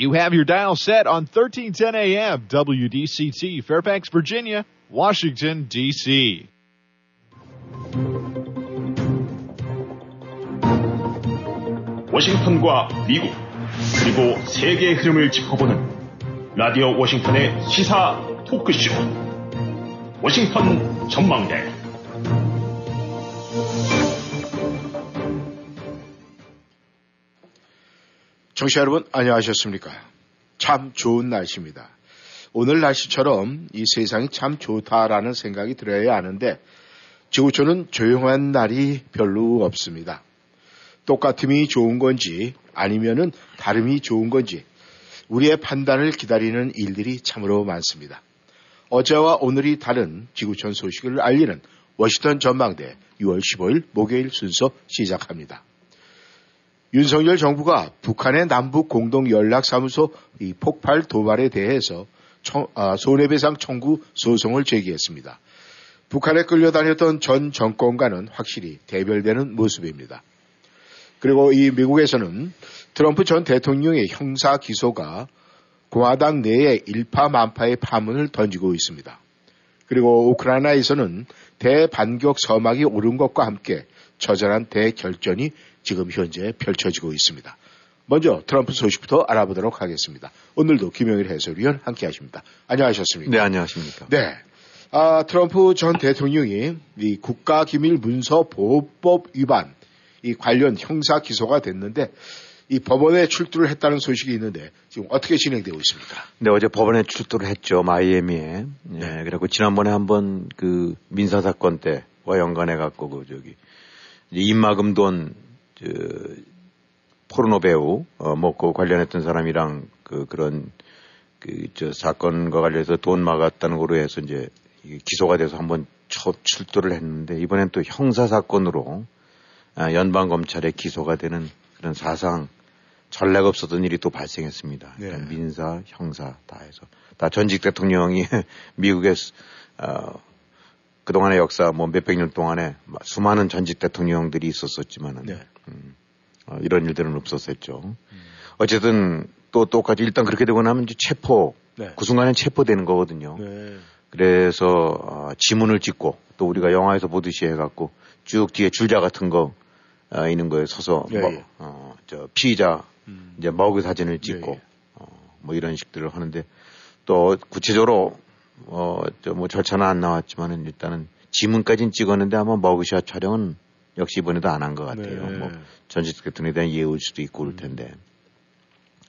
You have your dial set on 1310 AM WDCT, Fairfax, Virginia, Washington, D.C. 워싱턴과 미국, 그리고 세계의 흐름을 짚어보는 라디오 워싱턴의 시사 토크쇼 워싱턴 전망대. 청취자 여러분, 안녕하셨습니까? 참 좋은 날씨입니다. 오늘 날씨처럼 이 세상이 참 좋다라는 생각이 들어야 하는데 지구촌은 조용한 날이 별로 없습니다. 똑같음이 좋은 건지 아니면은 다름이 좋은 건지 우리의 판단을 기다리는 일들이 참으로 많습니다. 어제와 오늘이 다른 지구촌 소식을 알리는 워싱턴 전망대 6월 15일 목요일 순서 시작합니다. 윤석열 정부가 북한의 남북 공동 연락사무소 이 폭발 도발에 대해서 손해배상 청구 소송을 제기했습니다. 북한에 끌려다녔던 전 정권과는 확실히 대별되는 모습입니다. 그리고 이 미국에서는 트럼프 전 대통령의 형사 기소가 공화당 내에 일파만파의 파문을 던지고 있습니다. 그리고 우크라이나에서는 대반격 서막이 오른 것과 함께 처절한 대결전이 지금 현재 펼쳐지고 있습니다. 먼저 트럼프 소식부터 알아보도록 하겠습니다. 오늘도 김용일 해설위원 함께하십니다. 안녕하셨습니까? 네, 안녕하십니까? 네, 트럼프 전 대통령이 이 국가기밀문서보호법 위반 이 관련 형사 기소가 됐는데 이 법원에 출두를 했다는 소식이 있는데 지금 어떻게 진행되고 있습니까? 네, 어제 법원에 출두를 했죠, 마이애미에. 네, 그리고 지난번에 한번 그 민사 사건 때와 연관해 갖고 그 저기 입막음 돈 포르노 배우 그 관련했던 사람이랑 그런 사건과 관련해서 돈 막았다는 거로 해서 이제 기소가 돼서 한번 출두를 했는데 이번엔 또 형사 사건으로 연방 검찰에 기소가 되는 그런 사상 전례가 없었던 일이 또 발생했습니다. 네. 그러니까 민사, 형사 다 해서 다 전직 대통령이 미국의 그동안의 역사 몇백 년 동안에 수많은 전직 대통령들이 있었었지만은 네. 이런 일들은 없었었죠. 어쨌든 또 똑같이 일단 그렇게 되고 나면 이제 체포 네. 그 순간에 체포되는 거거든요. 네. 그래서 지문을 찍고 또 우리가 영화에서 보듯이 해갖고 쭉 뒤에 줄자 같은 거 있는 거에 서서 예, 예. 피의자 이제 먹이 사진을 찍고 예, 예. 이런 식들을 하는데 또 구체적으로 절차는 안 나왔지만은 일단은 지문까지는 찍었는데 아마 머그샷 촬영은 역시 이번에도 안 한 것 같아요. 네. 전직 대통령에 대한 예우일 수도 있고 그럴 텐데.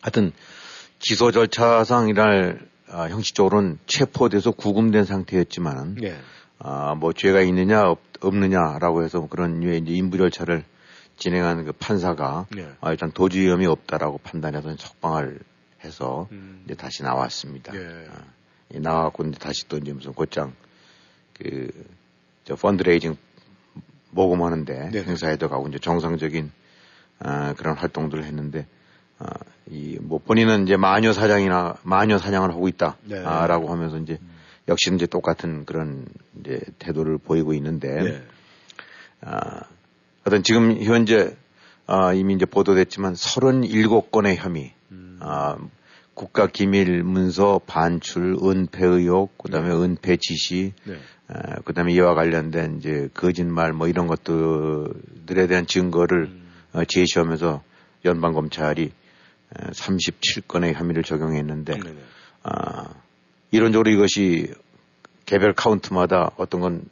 하여튼 기소 절차상이랄 형식적으로는 체포돼서 구금된 상태였지만은 네. 죄가 있느냐 없느냐라고 해서 그런 유의 이제 인부 절차를 진행한 그 판사가 네. 일단 도주 위험이 없다라고 판단해서 석방을 해서 이제 다시 나왔습니다. 네. 나와갖고 이제 다시 또 이제 무슨 곧장 펀드레이징 모금하는데 네. 행사에도 가고 이제 정상적인 그런 활동들을 했는데 본인은 이제 마녀 사냥을 하고 있다라고 네. 하면서 이제 역시 이제 똑같은 그런 이제 태도를 보이고 있는데 네. 하여튼 지금 현재 이미 이제 보도됐지만 37건의 혐의. 국가 기밀 문서 반출, 은폐 의혹, 그다음에 네. 은폐 지시, 네. 그다음에 이와 관련된 이제 거짓말 이런 것들에 대한 증거를 제시하면서 연방 검찰이 37건의 혐의를 적용했는데 네. 이론적으로 이것이 개별 카운트마다 어떤 건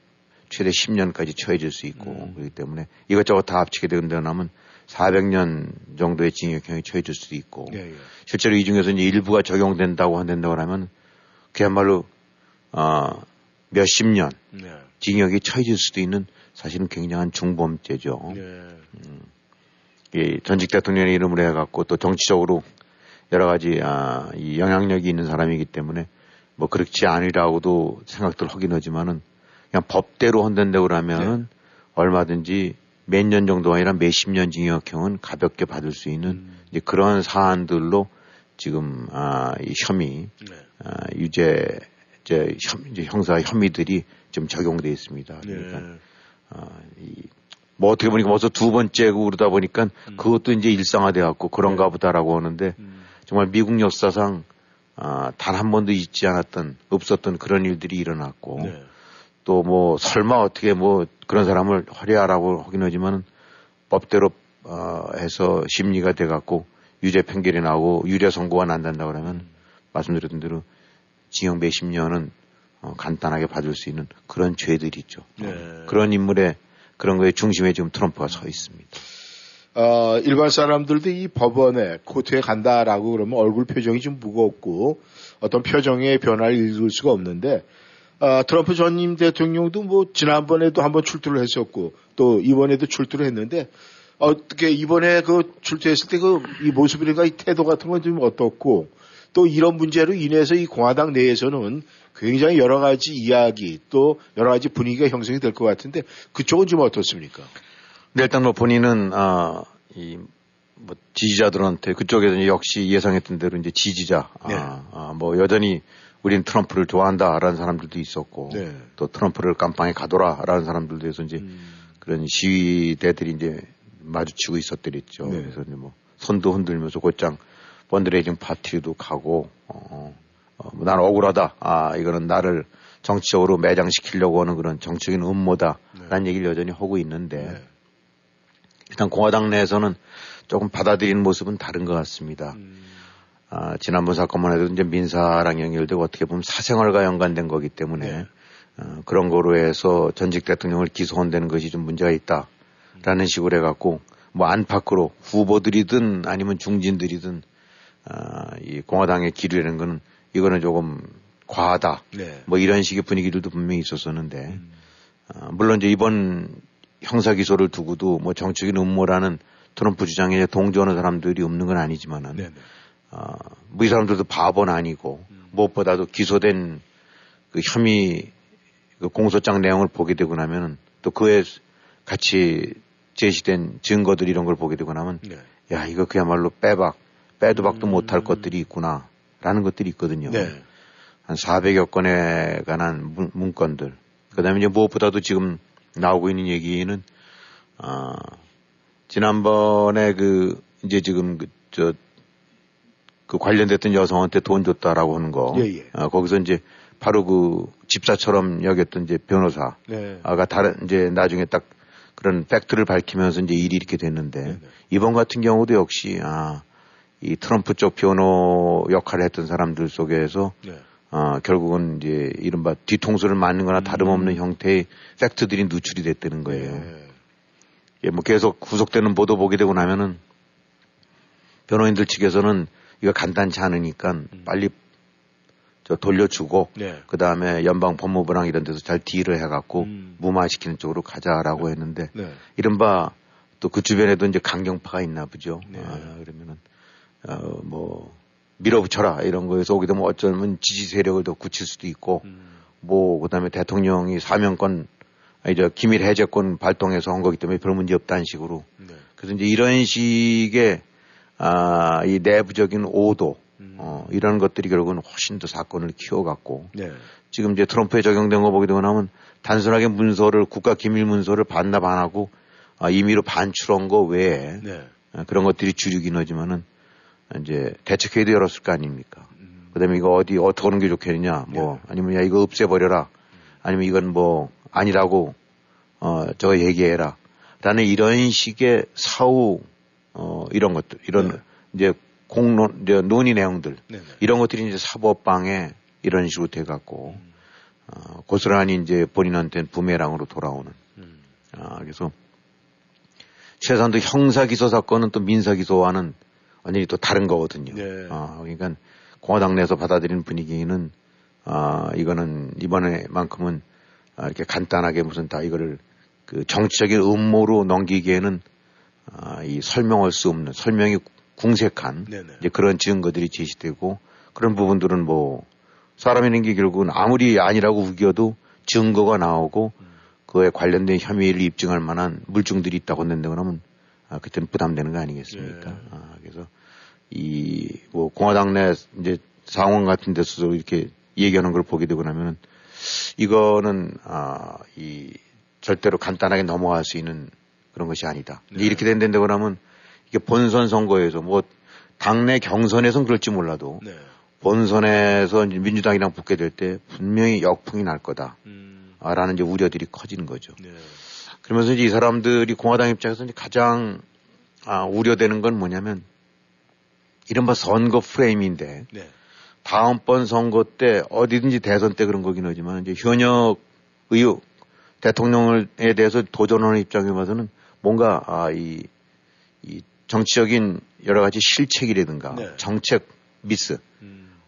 최대 10년까지 처해질 수 있고 그렇기 때문에 이것저것 다 합치게 되는데 나면 400년 정도의 징역형이 처해질 수도 있고 예, 예. 실제로 이 중에서 이제 일부가 적용된다고 하면 그야말로 몇십 년 예. 징역이 처해질 수도 있는 사실은 굉장한 중범죄죠. 예. 이 전직 대통령의 이름으로 해갖고 또 정치적으로 여러 가지 이 영향력이 있는 사람이기 때문에 그렇지 않으라고도 생각들 하긴 하지만은 그냥 법대로 한다고 하면은 예. 얼마든지 몇 년 정도가 아니라 몇십 년 징역형은 가볍게 받을 수 있는 이제 그런 사안들로 지금 이 혐의, 네. 이제 형사 혐의들이 좀 적용돼 있습니다. 그러니까 네. 어떻게 보니까 벌써 두 번째고 그러다 보니까 그것도 이제 일상화돼갖고 그런가 보다라고 하는데 정말 미국 역사상 단 한 번도 있지 않았던, 없었던 그런 일들이 일어났고, 네. 또 뭐 설마 어떻게 뭐 그런 사람을 허리하라고 하긴 하지만은 법대로 해서 심리가 돼갖고 유죄 판결이 나오고 유죄 선고가 난단다 그러면 말씀드렸던 대로 징역 몇십 년은 간단하게 받을 수 있는 그런 죄들이 있죠. 네. 그런 인물의 그런 거의 중심에 지금 트럼프가 서 있습니다. 일반 사람들도 이 법원에 코트에 간다라고 그러면 얼굴 표정이 좀 무겁고 어떤 표정의 변화를 읽을 수가 없는데 트럼프 전임 대통령도 뭐 지난번에도 한번 출두를 했었고 또 이번에도 출두를 했는데 어떻게 이번에 그 출두했을 때 그 이 모습이라든가 이 태도 같은 건 좀 어떻고 또 이런 문제로 인해서 이 공화당 내에서는 굉장히 여러 가지 이야기 또 여러 가지 분위기가 형성이 될 것 같은데 그쪽은 좀 어떻습니까? 네, 일단 뭐 본인은 뭐 지지자들한테 그쪽에서 역시 예상했던 대로 이제 지지자 네. 뭐 여전히 우린 트럼프를 좋아한다라는 사람들도 있었고 네. 또 트럼프를 감방에 가둬라라는 사람들도 해서 이제 그런 시위대들이 이제 마주치고 있었더랬죠. 네. 그래서 이제 뭐 손도 흔들면서 곧장 펀드레이징 파티도 가고 난 억울하다. 이거는 나를 정치적으로 매장시키려고 하는 그런 정치적인 음모다라는 네. 얘기를 여전히 하고 있는데 네. 일단 공화당 내에서는 조금 받아들이는 모습은 다른 것 같습니다. 지난번 사건만 해도 이제 민사랑 연결되고 어떻게 보면 사생활과 연관된 거기 때문에 네. 그런 거로 해서 전직 대통령을 기소한다는 것이 좀 문제가 있다라는 식으로 해갖고 뭐 안팎으로 후보들이든 아니면 중진들이든 이 공화당의 기류라는 거는 이거는 조금 과하다. 네. 뭐 이런 식의 분위기들도 분명히 있었었는데 물론 이제 이번 형사 기소를 두고도 뭐 정치적인 음모라는 트럼프 주장에 동조하는 사람들이 없는 건 아니지만은 네, 네. 뭐 이 사람들도 바보는 아니고 무엇보다도 기소된 그 혐의 그 공소장 내용을 보게 되고 나면은 또 그에 같이 제시된 증거들 이런 걸 보게 되고 나면 네. 야 이거 그야말로 빼도박도 못할 것들이 있구나라는 것들이 있거든요. 네. 한 400여 건에 관한 문건들. 그다음에 이제 무엇보다도 지금 나오고 있는 얘기는 지난번에 그 이제 지금 그 관련됐던 여성한테 돈 줬다라고 하는 거 예, 예. 거기서 이제 바로 그 집사처럼 여겼던 이제 변호사가 네. 다른 이제 나중에 딱 그런 팩트를 밝히면서 이제 일이 이렇게 됐는데 네, 네. 이번 같은 경우도 역시 이 트럼프 쪽 변호 역할을 했던 사람들 속에서 네. 결국은 이제 이른바 뒤통수를 맞는 거나 다름없는 형태의 팩트들이 누출이 됐다는 거예요. 네. 예, 뭐 계속 구속되는 보도 보게 되고 나면은 변호인들 측에서는 이거 간단치 않으니까 빨리 돌려주고, 네. 그 다음에 연방 법무부랑 이런 데서 잘 딜을 해갖고 무마시키는 쪽으로 가자라고 네. 했는데, 네. 이른바 또 그 주변에도 이제 강경파가 있나 보죠. 네. 그러면은, 뭐, 밀어붙여라 이런 거에서 오게 되면 어쩌면 지지 세력을 더 굳힐 수도 있고 뭐 그다음에 대통령이 사면권 이제 기밀 해제권 발동해서 한 거기 때문에 별 문제 없다는 식으로 네. 그래서 이제 이런 식의 이 내부적인 오도 이런 것들이 결국은 훨씬 더 사건을 키워갔고 네. 지금 이제 트럼프에 적용된 거 보게 되면 하면 단순하게 문서를 국가 기밀 문서를 반납 안 하고 임의로 반출한 거 외에 네. 그런 것들이 주류긴 하지만은. 이제 대책회의도 열었을 거 아닙니까? 그다음에 이거 어떻게 하는 게 좋겠느냐? 뭐 네. 아니면 야 이거 없애버려라. 아니면 이건 뭐 아니라고 저거 얘기해라. 라는 이런 식의 사후 이런 것들, 이런 네. 이제 공론, 이제 논의 내용들 네. 이런 것들이 이제 사법방에 이런 식으로 돼갖고 고스란히 이제 본인한테는 부메랑으로 돌아오는. 그래서 최소한도 형사 기소 사건은 또 민사 기소와는 완전히 또 다른 거거든요. 네. 그러니까 공화당 내에서 받아들이는 분위기는 이거는 이번에만큼은 이렇게 간단하게 무슨 다 이거를 그 정치적인 음모로 넘기기에는 이 설명할 수 없는 설명이 궁색한 네, 네. 이제 그런 증거들이 제시되고 그런 부분들은 뭐 사람이라는 게 결국은 아무리 아니라고 우겨도 증거가 나오고 그에 관련된 혐의를 입증할 만한 물증들이 있다고 했는데 그러면 그때는 부담되는 거 아니겠습니까? 네. 그래서 이 뭐 공화당 내 이제 상원 같은 데서도 이렇게 얘기하는 걸 보게 되고 나면은 이거는 이 절대로 간단하게 넘어갈 수 있는 그런 것이 아니다. 네. 이렇게 된다고 하면 이게 본선 선거에서 뭐 당내 경선에선 그럴지 몰라도 네. 본선에서 민주당이랑 붙게 될 때 분명히 역풍이 날 거다라는 이제 우려들이 커지는 거죠. 네. 그러면서 이제 이 사람들이 공화당 입장에서 이제 가장 우려되는 건 뭐냐면 이른바 선거 프레임인데 네. 다음번 선거 때 어디든지 대선 때 그런 거긴 하지만 이제 현역 의혹 대통령에 대해서 도전하는 입장에 봐서는 뭔가 이 정치적인 여러 가지 실책이라든가 네. 정책 미스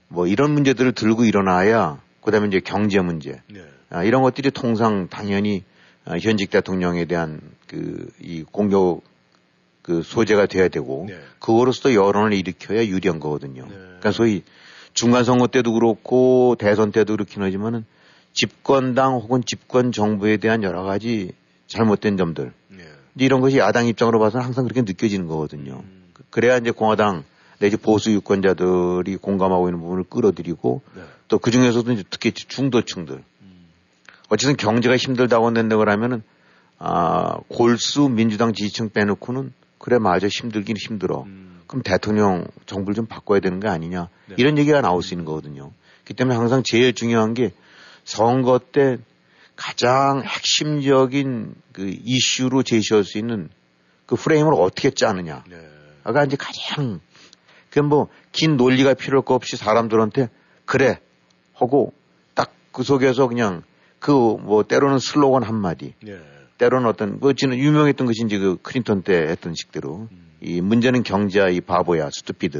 뭐 이런 문제들을 들고 일어나야 그다음에 이제 경제 문제 네. 이런 것들이 통상 당연히 현직 대통령에 대한 그 이 공격 그 소재가 돼야 되고 네. 그거로서 여론을 일으켜야 유리한 거거든요. 네. 그러니까 소위 중간 선거 때도 그렇고 대선 때도 그렇긴 하지만은 집권당 혹은 집권 정부에 대한 여러 가지 잘못된 점들 네. 이런 것이 야당 입장으로 봐서는 항상 그렇게 느껴지는 거거든요. 그래야 이제 공화당 내지 보수 유권자들이 공감하고 있는 부분을 끌어들이고 네. 또 그 중에서도 이제 특히 중도층들 어쨌든 경제가 힘들다고 낸다고 하면은 골수 민주당 지지층 빼놓고는 그래 맞아 힘들긴 힘들어. 그럼 대통령 정부를 좀 바꿔야 되는 거 아니냐 네. 이런 얘기가 나올 수 있는 거거든요. 그렇기 때문에 항상 제일 중요한 게 선거 때 가장 핵심적인 그 이슈로 제시할 수 있는 그 프레임을 어떻게 짜느냐. 네. 아까 이제 가장 그 뭐 긴 논리가 필요할 거 없이 사람들한테 그래 하고 딱 그 속에서 그냥 그 뭐 때로는 슬로건 한 마디, 네. 때로는 어떤 뭐 지금 유명했던 것이 이제 그 클린턴 때 했던 식대로 이 문제는 경제야 이 바보야 스투피드.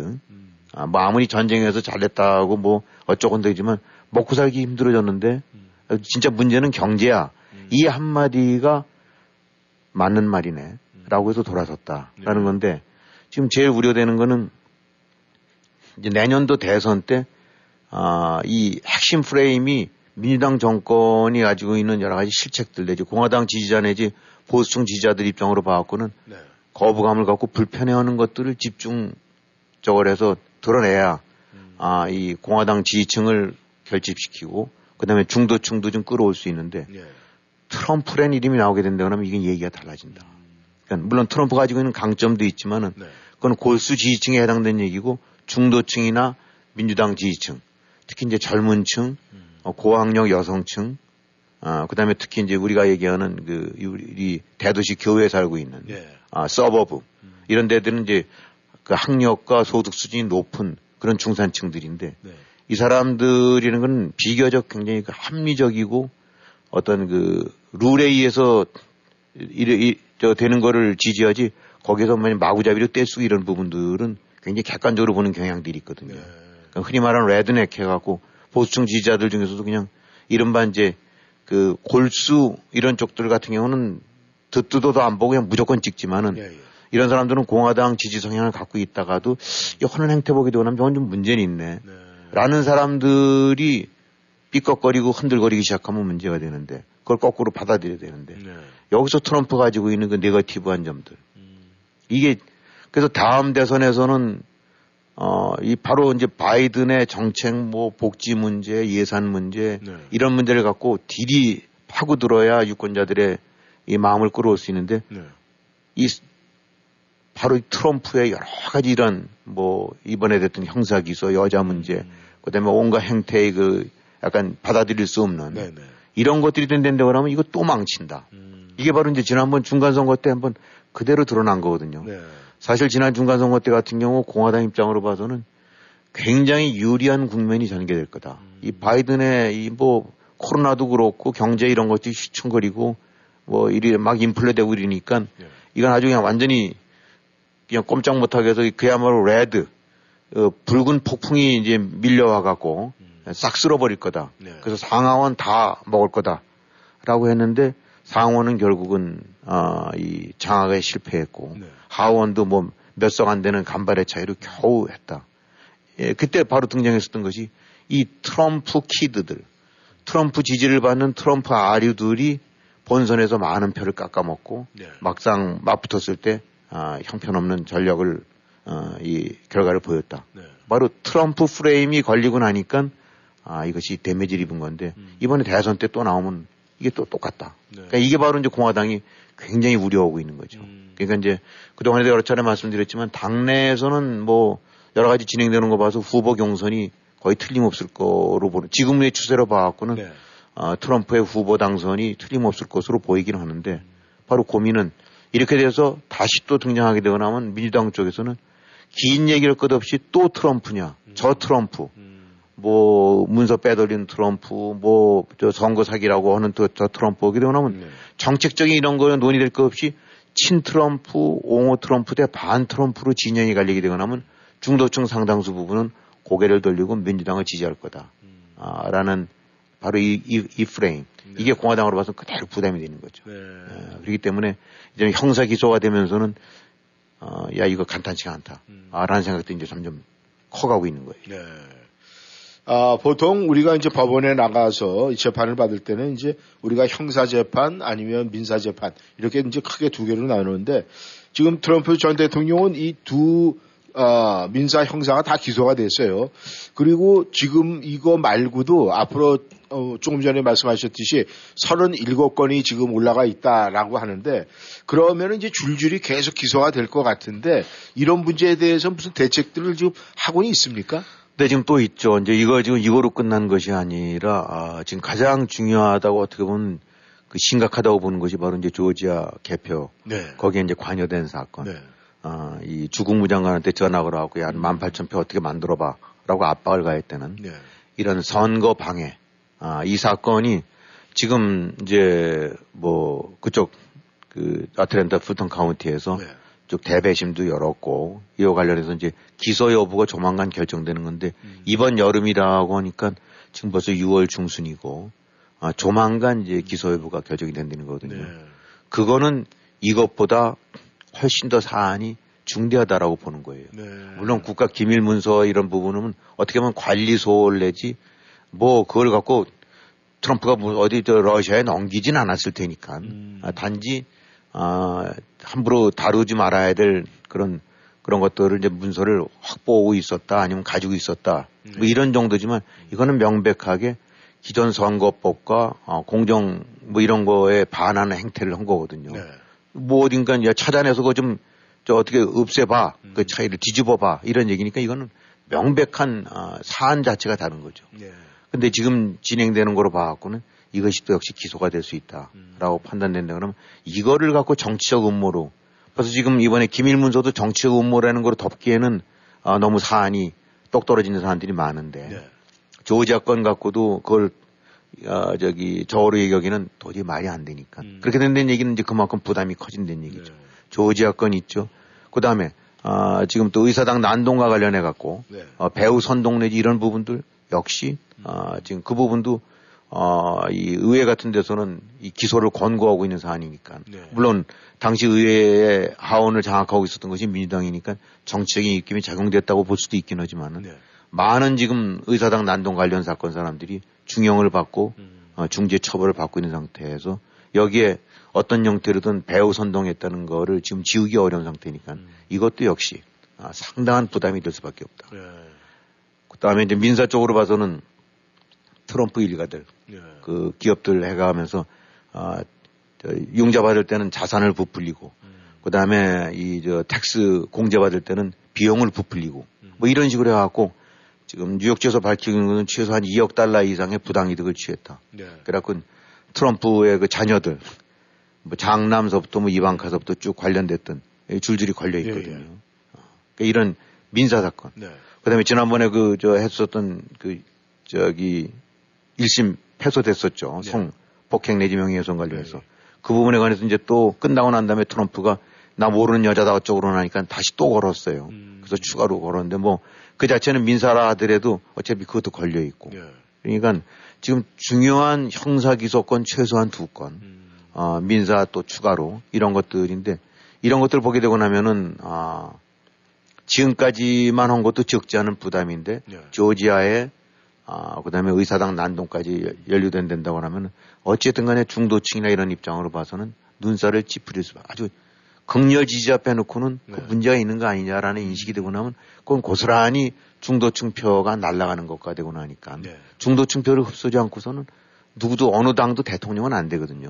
뭐 아무리 전쟁에서 잘했다고 뭐 어쩌고 되지만 먹고 살기 힘들어졌는데 진짜 문제는 경제야. 이 한마디가 맞는 말이네. 라고 해서 돌아섰다라는 네. 건데 지금 제일 우려되는 거는 이제 내년도 대선 때 이 핵심 프레임이 민주당 정권이 가지고 있는 여러 가지 실책들 내지 공화당 지지자 내지 보수층 지지자들 입장으로 봐갖고는 네. 거부감을 갖고 불편해하는 것들을 집중적으로 해서 드러내야 이 공화당 지지층을 결집시키고 그다음에 중도층도 좀 끌어올 수 있는데 네. 트럼프란 이름이 나오게 된다 그러면 이건 얘기가 달라진다. 그러니까 물론 트럼프 가지고 있는 강점도 있지만은 네. 그건 골수 지지층에 해당된 얘기고 중도층이나 민주당 지지층 특히 이제 젊은층, 고학력 여성층, 그다음에 특히 이제 우리가 얘기하는 그 우리 대도시 교외에 살고 있는 네. 서버브 이런 데들은 이제 그 학력과 소득 수준이 높은 그런 중산층들인데. 네. 이 사람들이라는 건 비교적 굉장히 합리적이고 어떤 그 룰에 의해서 되는 거를 지지하지 거기에서 마구잡이로 떼쓰고 이런 부분들은 굉장히 객관적으로 보는 경향들이 있거든요. 네. 그러니까 흔히 말하는 레드넥 해갖고 보수층 지지자들 중에서도 그냥 이른바 이제 그 골수 이런 쪽들 같은 경우는 듣도도 안 보고 그냥 무조건 찍지만은 네, 네. 이런 사람들은 공화당 지지 성향을 갖고 있다가도 이 하는 행태 보기도 하면 저건 좀 문제는 있네. 네. 라는 사람들이 삐걱거리고 흔들거리기 시작하면 문제가 되는데 그걸 거꾸로 받아들여야 되는데 네. 여기서 트럼프 가지고 있는 그 네거티브한 점들 이게 그래서 다음 대선에서는 이 바로 이제 바이든의 정책 뭐 복지 문제 예산 문제 네. 이런 문제를 갖고 딜이 파고들어야 유권자들의 이 마음을 끌어올 수 있는데 네. 이 바로 이 트럼프의 여러 가지 이런 뭐 이번에 됐던 형사 기소 여자 문제 그다음에 온갖 행태의 그 약간 받아들일 수 없는 네네. 이런 것들이 된다고 하면 이거 또 망친다. 이게 바로 이제 지난번 중간 선거 때 한번 그대로 드러난 거거든요. 네. 사실 지난 중간 선거 때 같은 경우 공화당 입장으로 봐서는 굉장히 유리한 국면이 전개될 거다. 이 바이든의 이 뭐 코로나도 그렇고 경제 이런 것들이 휘청거리고 뭐 이리 막 인플레되고 이러니까 네. 이건 아주 그냥 완전히 그냥 꼼짝 못하게 해서 그야말로 레드, 붉은 폭풍이 이제 밀려와갖고 싹 쓸어버릴 거다. 네. 그래서 상하원 다 먹을 거다라고 했는데 상원은 결국은 이 장악에 실패했고 네. 하원도 뭐 몇 석 안 되는 간발의 차이로 겨우 했다. 예, 그때 바로 등장했었던 것이 이 트럼프 키드들, 트럼프 지지를 받는 트럼프 아류들이 본선에서 많은 표를 깎아먹고 네. 막상 맞붙었을 때 형편없는 전략을 이 결과를 보였다. 네. 바로 트럼프 프레임이 걸리고 나니까 이것이 데미지를 입은 건데 이번에 대선 때 또 나오면 이게 또 똑같다. 네. 그러니까 이게 바로 이제 공화당이 굉장히 우려하고 있는 거죠. 그러니까 이제 그동안에도 여러 차례 말씀드렸지만 당내에서는 뭐 여러 가지 진행되는 거 봐서 후보 경선이 거의 틀림없을 거로 보는, 지금의 추세로 봐갖고는 네. 트럼프의 후보 당선이 틀림없을 것으로 보이긴 하는데, 바로 고민은 이렇게 돼서 다시 또 등장하게 되거나 하면 민주당 쪽에서는 긴 얘기를 끝없이 또 트럼프냐, 저 트럼프, 뭐 문서 빼돌린 트럼프, 뭐 저 선거 사기라고 하는 저 트럼프 오게 되거나 하면 정책적인 이런 거는 논의될 것 없이 친 트럼프, 옹호 트럼프 대 반 트럼프로 진영이 갈리게 되거나 하면 중도층 상당수 부분은 고개를 돌리고 민주당을 지지할 거다라는 바로 이 프레임. 네. 이게 공화당으로 봐서 그대로 부담이 되는 거죠. 네. 그렇기 때문에 이제 형사 기소가 되면서는 야 이거 간단치가 않다라는 생각도 이제 점점 커가고 있는 거예요. 네. 보통 우리가 이제 법원에 나가서 재판을 받을 때는 이제 우리가 형사 재판 아니면 민사 재판 이렇게 이제 크게 두 개로 나누는데, 지금 트럼프 전 대통령은 이 두 민사 형사가 다 기소가 됐어요. 그리고 지금 이거 말고도 앞으로 조금 전에 말씀하셨듯이 37건이 지금 올라가 있다라고 하는데, 그러면 이제 줄줄이 계속 기소가 될 것 같은데 이런 문제에 대해서 무슨 대책들을 지금 하고는 있습니까? 네, 지금 또 있죠. 이제 이거 지금 이거로 끝난 것이 아니라 지금 가장 중요하다고 어떻게 보면 그 심각하다고 보는 것이 바로 이제 조지아 개표. 네. 거기에 이제 관여된 사건. 네. 이 주국무 장관한테 전화를 하고 야 18,000표 어떻게 만들어봐라고 압박을 가했다는 네. 이런 선거 방해. 이 사건이 지금 이제 뭐 그쪽 그 아틀랜타 풀턴 카운티에서 네. 쪽 대배심도 열었고 이와 관련해서 이제 기소 여부가 조만간 결정되는 건데 이번 여름이라고 하니까 지금 벌써 6월 중순이고 조만간 이제 기소 여부가 결정이 된다는 거거든요. 네. 그거는 이것보다 훨씬 더 사안이 중대하다라고 보는 거예요. 네. 물론 국가 기밀 문서 이런 부분은 어떻게 보면 관리 소홀 내지 뭐 그걸 갖고 트럼프가 어디 저 러시아에 넘기진 않았을 테니까 단지 함부로 다루지 말아야 될 그런 것들을 이제 문서를 확보하고 있었다 아니면 가지고 있었다 뭐 이런 정도지만 이거는 명백하게 기존 선거법과 공정 뭐 이런 거에 반하는 행태를 한 거거든요. 네. 뭐 어딘가 차단해서 그거 좀 저 어떻게 없애봐 그 차이를 뒤집어봐 이런 얘기니까 이거는 명백한 사안 자체가 다른 거죠. 그런데 네. 지금 진행되는 거로 봐갖고는 이것이 또 역시 기소가 될 수 있다라고 판단된다 그러면 이거를 갖고 정치적 음모로 벌써 지금 이번에 기밀문서도 정치적 음모라는 걸 덮기에는 너무 사안이 똑 떨어지는 사람들이 많은데 네. 조지아 건 갖고도 그걸 저어로 얘기하기는 도저히 말이 안 되니까 그렇게 된다는 얘기는 이제 그만큼 부담이 커진다는 얘기죠. 네. 조지아 건 있죠. 그 다음에 지금 또 의사당 난동과 관련해 갖고 네. 배우 선동 내지 이런 부분들 역시 지금 그 부분도 이 의회 같은 데서는 이 기소를 권고하고 있는 사안이니까. 네. 물론, 당시 의회의 하원을 장악하고 있었던 것이 민주당이니까 정치적인 입김이 작용됐다고 볼 수도 있긴 하지만은 네. 많은 지금 의사당 난동 관련 사건 사람들이 중형을 받고 중재 처벌을 받고 있는 상태에서 여기에 어떤 형태로든 배후 선동했다는 거를 지금 지우기 어려운 상태니까 이것도 역시 상당한 부담이 될 수밖에 없다. 네. 그 다음에 이제 민사 쪽으로 봐서는 트럼프 일가들, 예. 그 기업들 해가면서 용자받을 때는 자산을 부풀리고, 그 다음에 텍스 공제받을 때는 비용을 부풀리고, 뭐 이런 식으로 해갖고 지금 뉴욕지에서 밝히는 것은 최소한 2억 달러 이상의 부당이득을 취했다. 예. 그래갖고 트럼프의 그 자녀들, 뭐 장남서부터 뭐 이방카서부터 쭉 관련됐던 줄줄이 걸려 있거든요. 예, 예. 그러니까 이런 민사 사건. 예. 그 다음에 지난번에 했었던 저기 1심 패소됐었죠. 네. 성폭행 내지 명예훼손 관련해서. 네. 그 부분에 관해서 이제 또 끝나고 난 다음에 트럼프가 나 모르는 여자다 어쩌고는 하니까 다시 또 걸었어요. 그래서 추가로 걸었는데 뭐 그 자체는 민사라 하더라도 어차피 그것도 걸려있고. 네. 그러니까 지금 중요한 형사기소권 최소한 2건, 민사 또 추가로 이런 것들인데 이런 것들을 보게 되고 나면은 지금까지만 한 것도 적지 않은 부담인데 네. 조지아의 그 다음에 의사당 난동까지 연루된다고 하면 어쨌든 간에 중도층이나 이런 입장으로 봐서는 눈살을 찌푸릴 수, 아주 극렬 지지자 빼놓고는 네. 그 문제가 있는 거 아니냐라는 인식이 되고 나면 그건 고스란히 중도층 표가 날아가는 것과 되고 나니까 네. 중도층 표를 흡수하지 않고서는 누구도 어느 당도 대통령은 안 되거든요.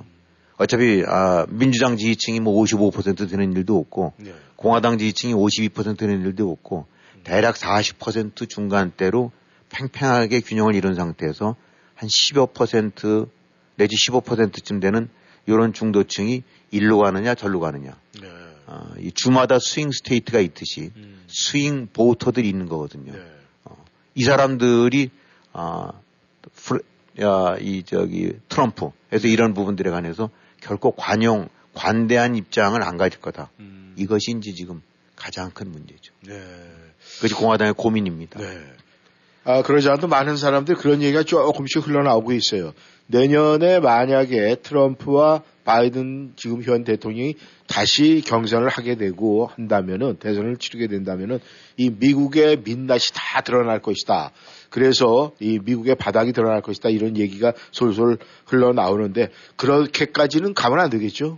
어차피 민주당 지지층이 뭐 55% 되는 일도 없고 네. 공화당 지지층이 52% 되는 일도 없고 대략 40% 중간대로 팽팽하게 균형을 이룬 상태에서 한 10여 퍼센트 내지 15%쯤 되는 이런 중도층이 일로 가느냐 절로 가느냐. 네. 이 주마다 스윙 스테이트가 있듯이 스윙 보터들이 있는 거거든요. 네. 이 사람들이 트럼프에서 이런 부분들에 관해서 결코 관대한 입장을 안 가질 거다. 이것이 이제 지금 가장 큰 문제죠. 네. 그것이 공화당의 고민입니다. 네. 그러지 않아도 많은 사람들이 그런 얘기가 조금씩 흘러나오고 있어요. 내년에 만약에 트럼프와 바이든 지금 현 대통령이 다시 경선을 하게 되고 한다면은, 대선을 치르게 된다면은 이 미국의 민낯이 다 드러날 것이다. 그래서 이 미국의 바닥이 드러날 것이다. 이런 얘기가 솔솔 흘러나오는데 그렇게까지는 가면 안 되겠죠?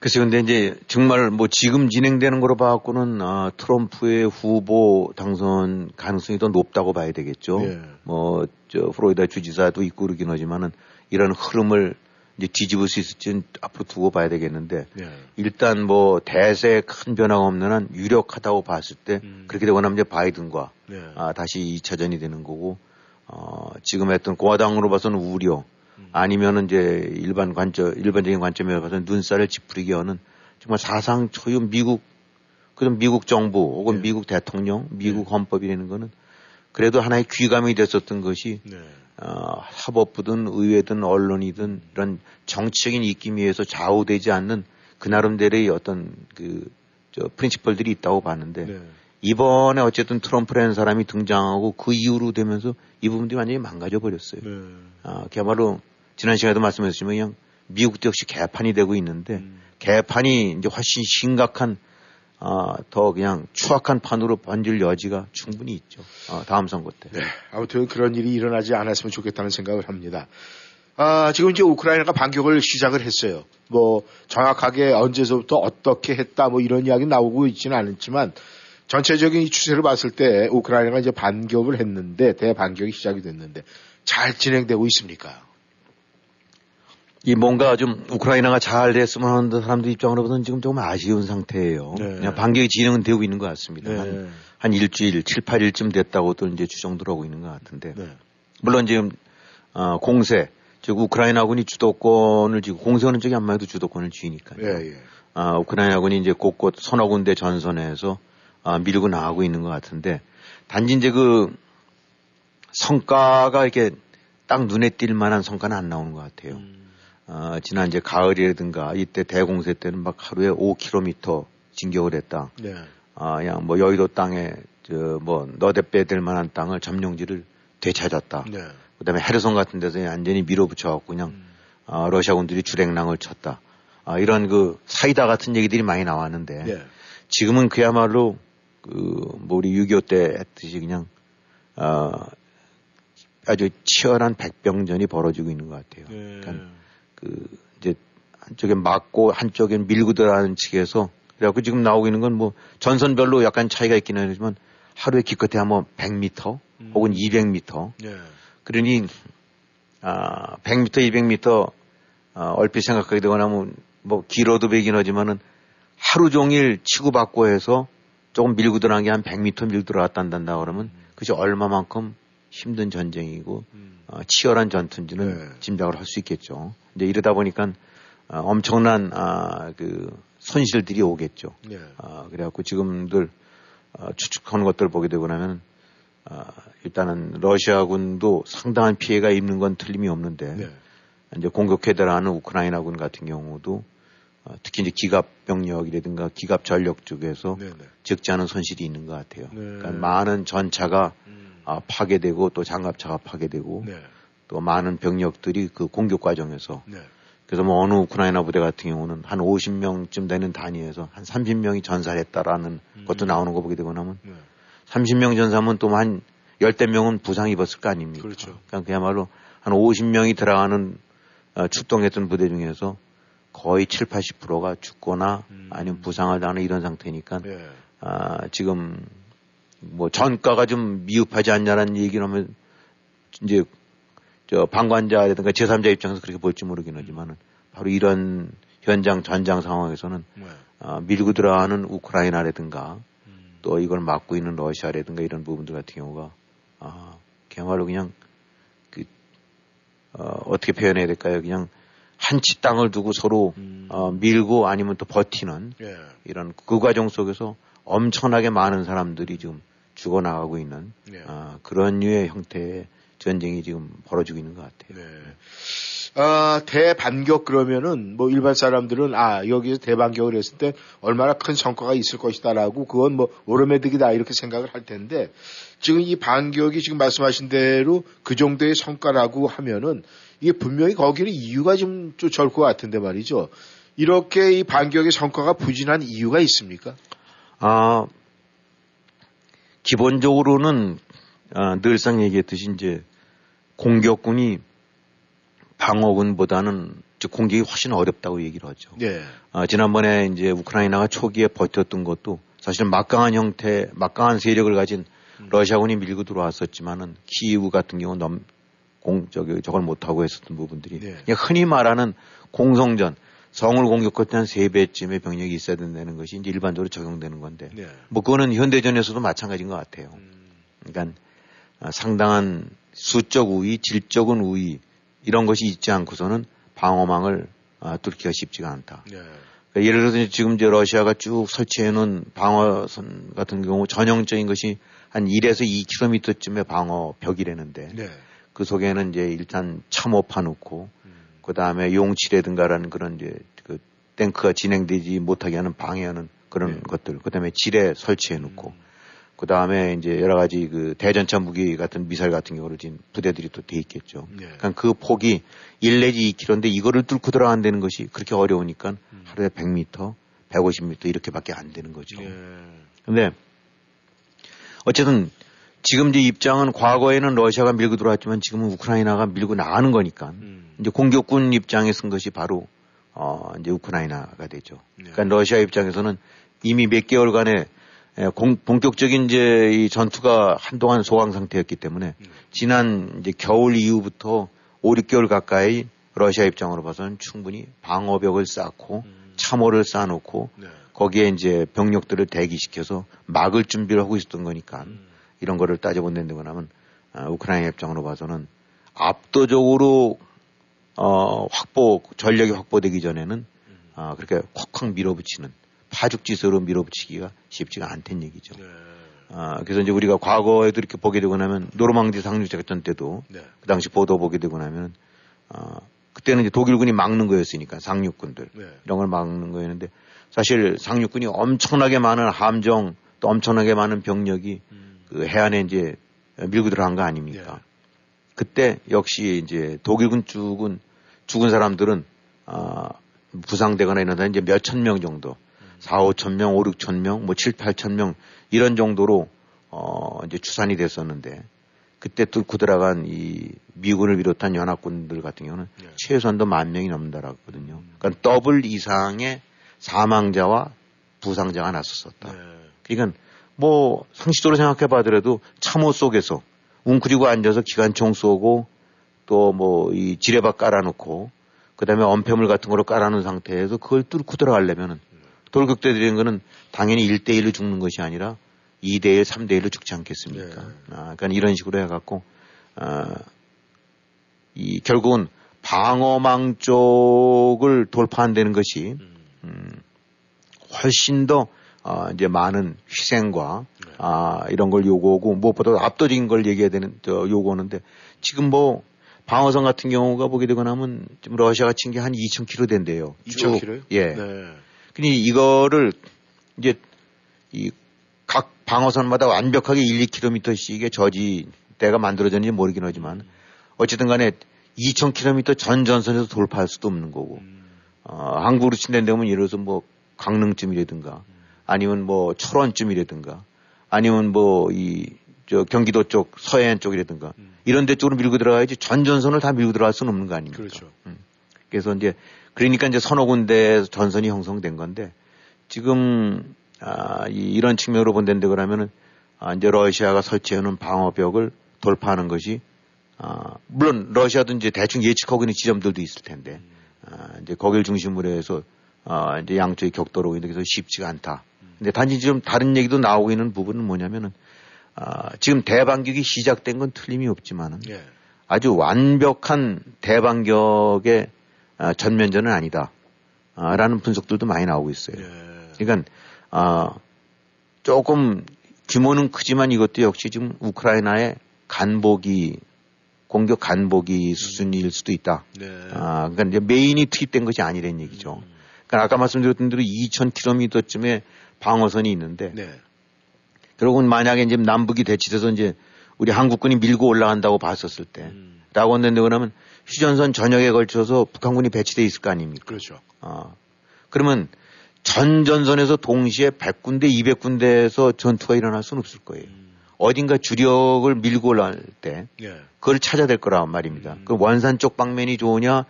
글쎄요. 근데 이제 정말 뭐 지금 진행되는 거로 봐갖고는 트럼프의 후보 당선 가능성이 더 높다고 봐야 되겠죠. 예. 뭐 저 플로리다 주지사도 있고 그러긴 하지만은 이런 흐름을 이제 뒤집을 수 있을지는 앞으로 두고 봐야 되겠는데 예. 일단 뭐 대세에 큰 변화가 없는 한 유력하다고 봤을 때 그렇게 되고 나면 이제 바이든과 예. 다시 2차전이 되는 거고 지금 했던 공화당으로 봐서는 우려. 아니면은 이제 일반적인 관점에서 봐서 눈살을 찌푸리게 하는 정말 사상 초유 미국 정부 혹은 네. 미국 대통령, 미국 네. 헌법이라는 거는 그래도 하나의 귀감이 됐었던 것이 네. 사법부든 의회든 언론이든 이런 정치적인 입김에서 좌우되지 않는 그 나름대로의 어떤 프린시플들이 있다고 봤는데 네. 이번에 어쨌든 트럼프라는 사람이 등장하고 그 이후로 되면서 이 부분들이 완전히 망가져버렸어요. 네. 그야말로 지난 시간에도 말씀하셨지만 그냥 미국도 역시 개판이 되고 있는데 개판이 이제 훨씬 심각한 더 그냥 추악한 판으로 번질 여지가 충분히 있죠. 다음 선거 때. 네. 아무튼 그런 일이 일어나지 않았으면 좋겠다는 생각을 합니다. 지금 이제 우크라이나가 반격을 시작을 했어요. 뭐 정확하게 언제서부터 어떻게 했다 뭐 이런 이야기 나오고 있지는 않았지만 전체적인 이 추세를 봤을 때 우크라이나가 이제 반격을 했는데 대반격이 시작이 됐는데 잘 진행되고 있습니까? 이 뭔가 좀 우크라이나가 잘 됐으면 하는 사람들 입장으로는 지금 조금 아쉬운 상태예요. 네. 그냥 반격이 진행은 되고 있는 것 같습니다. 네. 한 일주일, 7, 8일쯤 됐다고도 이제 추정들 하고 있는 것 같은데 네. 물론 지금 공세, 즉 우크라이나군이 주도권을 쥐고 공세하는 쪽이 아무래도 주도권을 쥐니까요. 네. 우크라이나군이 이제 곳곳 서너 군데 전선에서 밀고 나가고 있는 것 같은데, 단지 이제 그 성과가 이렇게 딱 눈에 띌 만한 성과는 안 나오는 것 같아요. 지난 이제 가을이라든가 이때 대공세 때는 막 하루에 5km 진격을 했다. 네. 그냥 뭐 여의도 땅에 뭐 너댓배 될 만한 땅을 점령지를 되찾았다. 네. 그 다음에 헤르손 같은 데서 완전히 밀어붙여갖고 그냥 러시아군들이 주랭랑을 쳤다. 이런 그 사이다 같은 얘기들이 많이 나왔는데, 네. 지금은 그야말로 뭐 우리 6.25 때 했듯이 그냥 아주 치열한 백병전이 벌어지고 있는 것 같아요. 네. 그러니까 이제 한쪽에 맞고 한쪽에 밀고 들어가는 측에서 그래갖고 지금 나오고 있는 건 뭐 전선별로 약간 차이가 있긴 하지만 하루에 기껏해야 뭐 100m 혹은 200m. 네. 그러니 100m, 200m 얼핏 생각하게 되거나 뭐 길어도 되긴 하지만은. 하루 종일 치고받고 해서 조금 밀고 들어간 게 한 100m 밀고 들어갔단다 그러면 그것이 얼마만큼 힘든 전쟁이고 치열한 전투인지는 네. 짐작을 할 수 있겠죠. 이제 이러다 보니까 엄청난 손실들이 오겠죠. 네. 그래갖고 지금들 추측하는 것들을 보게 되고 나면 일단은 러시아군도 상당한 피해가 입는 건 틀림이 없는데 네. 이제 공격해 들어가는 우크라이나군 같은 경우도 특히 이제 기갑병력이라든가 기갑전력 쪽에서 네네. 적지 않은 손실이 있는 것 같아요. 네. 그러니까 많은 전차가 파괴되고 또 장갑차가 파괴되고 네. 또 많은 병력들이 그 공격 과정에서 네. 그래서 뭐 어느 우크라이나 부대 같은 경우는 한 50명쯤 되는 단위에서 한 30명이 전사했다라는 것도 나오는 거 보게 되고 나면 네. 30명 전사면 또 한 10대 명은 부상 입었을 거 아닙니까? 그렇죠. 그러니까 그야말로 한 50명이 들어가는 출동했던 부대 중에서 거의 7, 80%가 죽거나 아니면 부상을 당하는 이런 상태니까 예. 지금 뭐 전가가 좀 미흡하지 않냐라는 얘기를 하면 이제 저 방관자라든가 제3자 입장에서 그렇게 볼지 모르긴 하지만은 바로 이런 현장 전장 상황에서는 예. 밀고 들어가는 우크라이나라든가 또 이걸 막고 있는 러시아라든가 이런 부분들 같은 경우가 정말로 그냥 어떻게 표현해야 될까요? 그냥 한치 땅을 두고 서로 밀고 아니면 또 버티는 예. 이런 그 과정 속에서 엄청나게 많은 사람들이 지금 죽어나가고 있는 예. 그런 류의 형태의 전쟁이 지금 벌어지고 있는 것 같아요. 예. 대반격 그러면은 뭐 일반 사람들은 여기서 대반격을 했을 때 얼마나 큰 성과가 있을 것이다라고 그건 뭐 오르메득이다 이렇게 생각을 할 텐데 지금 이 반격이 지금 말씀하신 대로 그 정도의 성과라고 하면은 이게 분명히 거기는 이유가 좀 쫓아올 것 같은데 말이죠. 이렇게 이 반격의 성과가 부진한 이유가 있습니까? 기본적으로는 늘상 얘기했듯이 이제 공격군이 방어군보다는 즉 공격이 훨씬 어렵다고 얘기를 하죠. 네. 지난번에 이제 우크라이나가 초기에 버텼던 것도 사실 막강한 형태, 막강한 세력을 가진 러시아군이 밀고 들어왔었지만은 키이우 같은 경우는 저걸 못하고 했었던 부분들이 네. 흔히 말하는 공성전 성을 공격할 때 3배쯤의 병력이 있어야 된다는 것이 이제 일반적으로 적용되는 건데 네. 뭐 그거는 현대전에서도 마찬가지인 것 같아요. 그러니까 상당한 수적 우위, 질적은 우위 이런 것이 있지 않고서는 방어망을 뚫기가 쉽지가 않다. 네. 그러니까 예를 들어서 지금 이제 러시아가 쭉 설치해놓은 방어선 같은 경우 전형적인 것이 한 1에서 2km쯤의 방어벽이라는데 네. 그 속에는 이제 일단 차 못 파놓고 그 다음에 용치라든가라는 그런 이제 그 탱크가 진행되지 못하게 하는 방해하는 그런 네. 것들, 그 다음에 지뢰 설치해놓고 그 다음에 이제 여러 가지 그 대전차 무기 같은 미사일 같은 경우로 지금 부대들이 또 돼 있겠죠. 네. 그러니까 그 폭이 1 내지 2km인데 이거를 뚫고 들어간다는 것이 그렇게 어려우니까 하루에 100m, 150m 이렇게밖에 안 되는 거죠. 그런데 네. 어쨌든 지금 이제 입장은 과거에는 러시아가 밀고 들어왔지만 지금은 우크라이나가 밀고 나가는 거니까 이제 공격군 입장에 쓴 것이 바로 이제 우크라이나가 되죠. 네. 그러니까 러시아 입장에서는 이미 몇 개월간의 본격적인 이제 이 전투가 한동안 소강 상태였기 때문에 지난 이제 겨울 이후부터 5, 6개월 가까이 러시아 입장으로 봐서는 충분히 방어벽을 쌓고 참호를 쌓아놓고 네. 거기에 이제 병력들을 대기시켜서 막을 준비를 하고 있었던 거니까 이런 거를 따져본다고 하면 우크라이나 입장으로 봐서는 압도적으로 전력이 확보되기 전에는 그렇게 콱콱 밀어붙이는 파죽지세로 밀어붙이기가 쉽지가 않다는 얘기죠. 네. 그래서 이제 우리가 과거에도 이렇게 보게 되고 나면 노르망디 상륙작전 때도 네. 그 당시 보도 보게 되고 나면 그때는 이제 독일군이 막는 거였으니까 상륙군들 네. 이런 걸 막는 거였는데 사실 상륙군이 엄청나게 많은 함정 또 엄청나게 많은 병력이 그 해안에 이제 밀고 들어간 거 아닙니까? 네. 그때 역시 이제 독일군 죽은 사람들은 부상되거나 이런 데는 이제 몇천 명 정도, 4,000~5,000명, 5,000~6,000명, 뭐 7,000~8,000명 이런 정도로 이제 추산이 됐었는데 그때 뚫고 들어간 이 미군을 비롯한 연합군들 같은 경우는 네. 최소한도 10,000명이 넘는다라고 하거든요. 그러니까 더블 이상의 사망자와 부상자가 났었었다. 네. 그러니까 뭐 상식적으로 생각해 봐더라도 참호 속에서 웅크리고 앉아서 기관총 쏘고 또 뭐 이 지뢰밭 깔아놓고 그다음에 엄폐물 같은 거로 깔아놓은 상태에서 그걸 뚫고 들어가려면은 돌격대들인 거는 당연히 1대1로 죽는 것이 아니라 2대1, 3대1로 죽지 않겠습니까? 네. 그러니까 이런 식으로 해갖고 이 결국은 방어망 쪽을 돌파한다는 것이 훨씬 더 이제 많은 희생과, 네. 이런 걸 요구하고, 무엇보다 압도적인 걸 얘기해야 요구하는데, 지금 뭐, 방어선 같은 경우가 보게 되고 나면, 지금 러시아가 친 게 한 2,000km 된대요. 2,000km요? 예. 네. 근데 이거를, 이제, 각 방어선마다 완벽하게 1, 2km씩의 저지대가 만들어졌는지 모르긴 하지만, 어쨌든 간에 2,000km 전선에서 돌파할 수도 없는 거고, 한국으로 친다면 예를 들어서 뭐, 강릉쯤이라든가, 아니면 뭐 철원쯤이라든가 아니면 뭐 경기도 쪽 서해안 쪽이라든가 이런 데 쪽으로 밀고 들어가야지 전선을 다 밀고 들어갈 수는 없는 거 아닙니까? 그렇죠. 그래서 이제 그러니까 이제 서너 군데 전선이 형성된 건데 지금 이런 측면으로 본다는데 그러면은 이제 러시아가 설치해놓은 방어벽을 돌파하는 것이 물론 러시아도 이제 대충 예측하고 있는 지점들도 있을 텐데 이제 거길 중심으로 해서 이제 양쪽의 격돌로 인해서 쉽지가 않다. 근데 단지 좀 다른 얘기도 나오고 있는 부분은 뭐냐면은 지금 대반격이 시작된 건 틀림이 없지만은 예. 아주 완벽한 대반격의 전면전은 아니다. 라는 분석들도 많이 나오고 있어요. 예. 그러니까 조금 규모는 크지만 이것도 역시 지금 우크라이나의 간보기 공격 간보기 수준일 수도 있다. 네. 그러니까 이제 메인이 투입된 것이 아니란 얘기죠. 그러니까 아까 말씀드렸던 대로 2,000km쯤의 방어선이 있는데 네. 결국은 만약에 이제 남북이 대치돼서 이제 우리 한국군이 밀고 올라간다고 봤었을 때라고 한다고 하면 휴전선 전역에 걸쳐서 북한군이 배치돼 있을 거 아닙니까? 그렇죠. 그러면 전전선에서 동시에 100군데, 200군데에서 전투가 일어날 수는 없을 거예요. 어딘가 주력을 밀고 올라갈 때 예. 그걸 찾아야 될 거란 말입니다. 그 원산 쪽 방면이 좋으냐,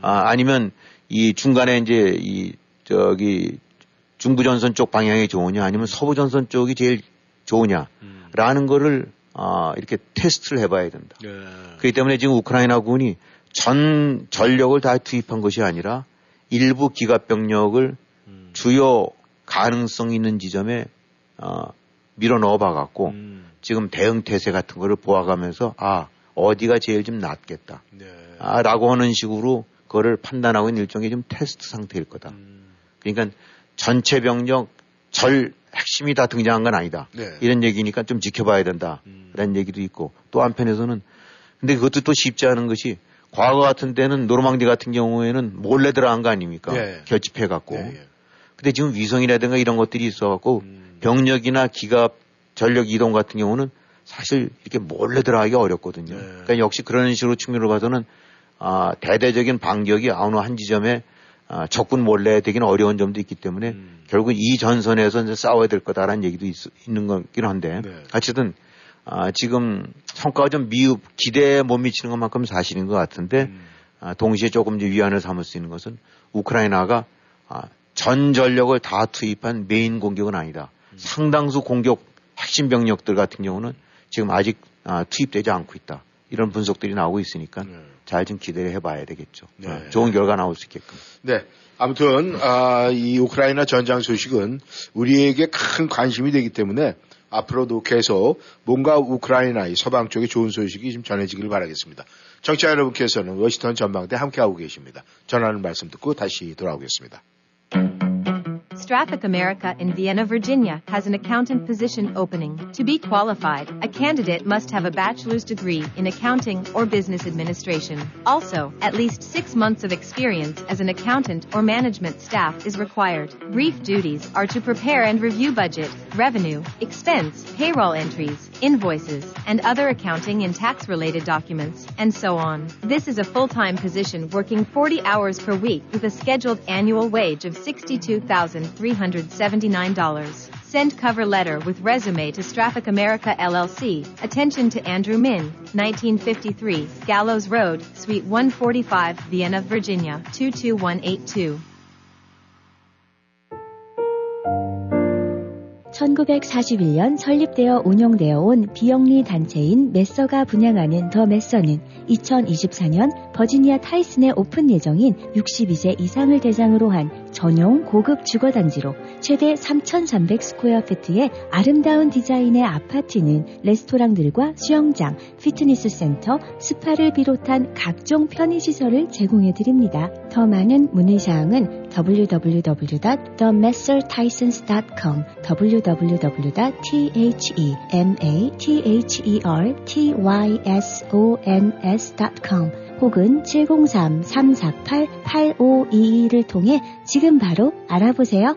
아니면 이 중간에 이제 중부전선 쪽 방향이 좋으냐, 아니면 서부전선 쪽이 제일 좋으냐라는 거를 이렇게 테스트를 해봐야 된다. 예. 그렇기 때문에 지금 우크라이나군이 전 전력을 다 투입한 것이 아니라 일부 기갑병력을 주요 가능성 있는 지점에 밀어 넣어봐갖고 지금 대응 태세 같은 거를 보아가면서 어디가 제일 좀 낫겠다. 네. 라고 하는 식으로 그거를 판단하고 있는 일종의 좀 테스트 상태일 거다. 그러니까 전체 병력 절 핵심이 다 등장한 건 아니다. 네. 이런 얘기니까 좀 지켜봐야 된다. 라는 얘기도 있고 또 한편에서는 근데 그것도 또 쉽지 않은 것이 과거 같은 때는 노르망디 같은 경우에는 몰래 들어간 거 아닙니까? 네. 결집해갖고. 네. 근데 지금 위성이라든가 이런 것들이 있어갖고 병력이나 기갑, 전력 이동 같은 경우는 사실 이렇게 몰래 들어가기가 어렵거든요. 네. 그러니까 역시 그런 식으로 측면으로 봐서는 대대적인 반격이 어느 한 지점에 적군 몰래 되기는 어려운 점도 있기 때문에 결국 이 전선에서 이제 싸워야 될 거다라는 얘기도 있는 거긴 한데 네. 어쨌든 지금 성과가 좀 기대에 못 미치는 것만큼 사실인 것 같은데 동시에 조금 이제 위안을 삼을 수 있는 것은 우크라이나가 전 전력을 다 투입한 메인 공격은 아니다. 상당수 공격 핵심 병력들 같은 경우는 지금 아직 투입되지 않고 있다. 이런 분석들이 나오고 있으니까 잘 좀 기대를 해봐야 되겠죠. 네. 좋은 결과 나올 수 있게끔. 네. 아무튼 이 우크라이나 전장 소식은 우리에게 큰 관심이 되기 때문에 앞으로도 계속 뭔가 우크라이나 서방 쪽에 좋은 소식이 좀 전해지길 바라겠습니다. 청취자 여러분께서는 워싱턴 전망대 함께하고 계십니다. 전하는 말씀 듣고 다시 돌아오겠습니다. Traffic America in Vienna, Virginia has an accountant position opening. To be qualified, a candidate must have a bachelor's degree in accounting or business administration. Also, at least 6 months of experience as an accountant or management staff is required. Brief duties are to prepare and review budget, revenue, expense, payroll entries, invoices, and other accounting and tax-related documents, and so on. This is a full-time position working 40 hours per week with a scheduled annual wage of $62,379. Send cover letter with resume to Traffic America LLC. Attention to Andrew Min, 1953, Gallows Road, Suite 145, Vienna, Virginia, 22182. 1941년 설립되어 운영되어 온 비영리 단체인 메서가 분양하는 더 메서는 2024년 버지니아 타이슨에 오픈 예정인 62세 이상을 대상으로 한 전용 고급 주거단지로 최대 3,300 스퀘어 피트의 아름다운 디자인의 아파트는 레스토랑들과 수영장, 피트니스 센터, 스파를 비롯한 각종 편의시설을 제공해드립니다. 더 많은 문의사항은 www.themassertisons.com, www.themathertysons.com 혹은 703-348-8522를 통해 지금 바로 알아보세요.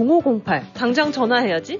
0508. 당장 전화해야지.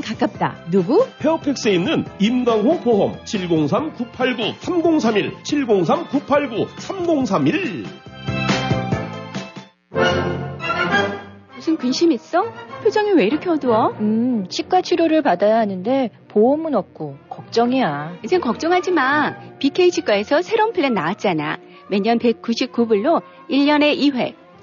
가깝다. 누구? 페어팩스에 있는 임강호 보험 703-989-3031 703-989-3031. 무슨 근심 있어? 표정이 왜 이렇게 어두워? 치과 치료를 받아야 하는데 보험은 없고 걱정이야. 이젠 걱정하지 마. BK치과에서 새로운 플랜 나왔잖아. 매년 199불로 1년에 2회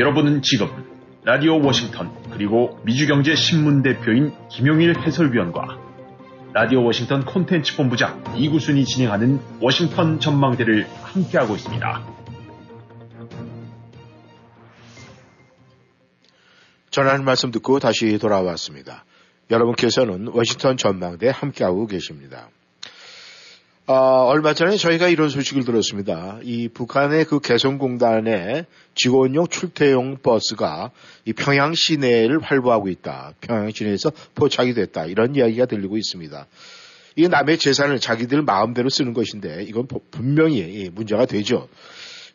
여러분은 지금 라디오 워싱턴 그리고 미주경제신문 대표인 김용일 해설위원과 라디오 워싱턴 콘텐츠 본부장 이구순이 진행하는 워싱턴 전망대를 함께하고 있습니다. 전하는 말씀 듣고 다시 돌아왔습니다. 여러분께서는 워싱턴 전망대에 함께하고 계십니다. 얼마 전에 저희가 이런 소식을 들었습니다. 이 북한의 그 개성공단에 직원용 출퇴용 버스가 이 평양 시내를 활보하고 있다. 평양 시내에서 포착이 됐다. 이런 이야기가 들리고 있습니다. 이게 남의 재산을 자기들 마음대로 쓰는 것인데 이건 분명히 문제가 되죠.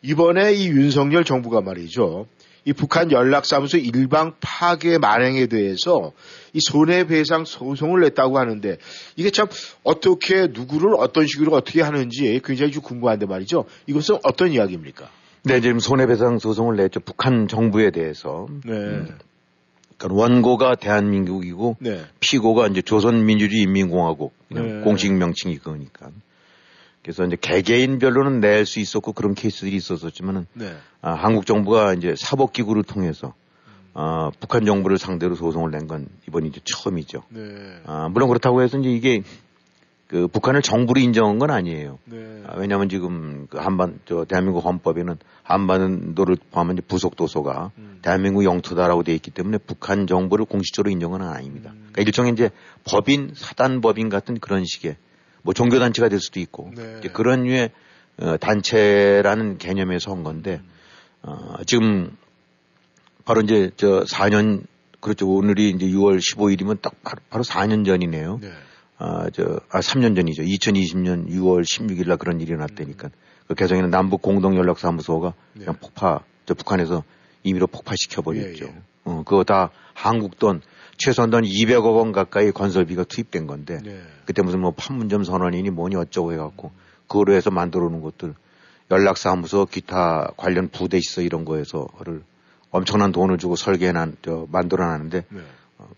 이번에 이 윤석열 정부가 말이죠. 이 북한 연락사무소 일방 파괴 만행에 대해서 이 손해배상 소송을 냈다고 하는데 이게 참 어떻게 누구를 어떤 식으로 어떻게 하는지 굉장히 좀 궁금한데 말이죠. 이것은 어떤 이야기입니까? 네, 지금 손해배상 소송을 냈죠. 북한 정부에 대해서. 네. 그러니까 원고가 대한민국이고 네. 피고가 이제 조선민주주의인민공화국 네. 공식 명칭이 그거니까. 그래서 이제 개개인별로는 낼 수 있었고 그런 케이스들이 있었었지만은 네. 한국 정부가 이제 사법기구를 통해서 북한 정부를 상대로 소송을 낸 건 이번이 이제 처음이죠. 네. 물론 그렇다고 해서 이제 이게 그 북한을 정부로 인정한 건 아니에요. 네. 왜냐하면 지금 그 대한민국 헌법에는 한반도를 포함한 부속도서가 대한민국 영토다라고 되어 있기 때문에 북한 정부를 공식적으로 인정은 아닙니다. 그러니까 일종의 이제 법인 사단법인 같은 그런 식의 뭐 종교단체가 될 수도 있고 네. 이제 그런 류의 단체라는 개념에서 온 건데 지금 바로 이제 저 4년 그렇죠. 오늘이 이제 6월 15일이면 딱 바로 4년 전이네요. 네. 3년 전이죠. 2020년 6월 16일 날 그런 일이 났다니까 그 개성에는 남북 공동연락사무소가 네. 그냥 북한에서 임의로 폭파시켜버렸죠. 예, 예. 그거 다 한국 돈 최소한 돈 200억 원 가까이 건설비가 투입된 건데 네. 그때 무슨 뭐 판문점 선언이니 뭐니 어쩌고 해갖고 그거로 해서 만들어 놓은 것들 연락사무소 기타 관련 부대시설 이런 거에서를 엄청난 돈을 주고 만들어 놨는데 네.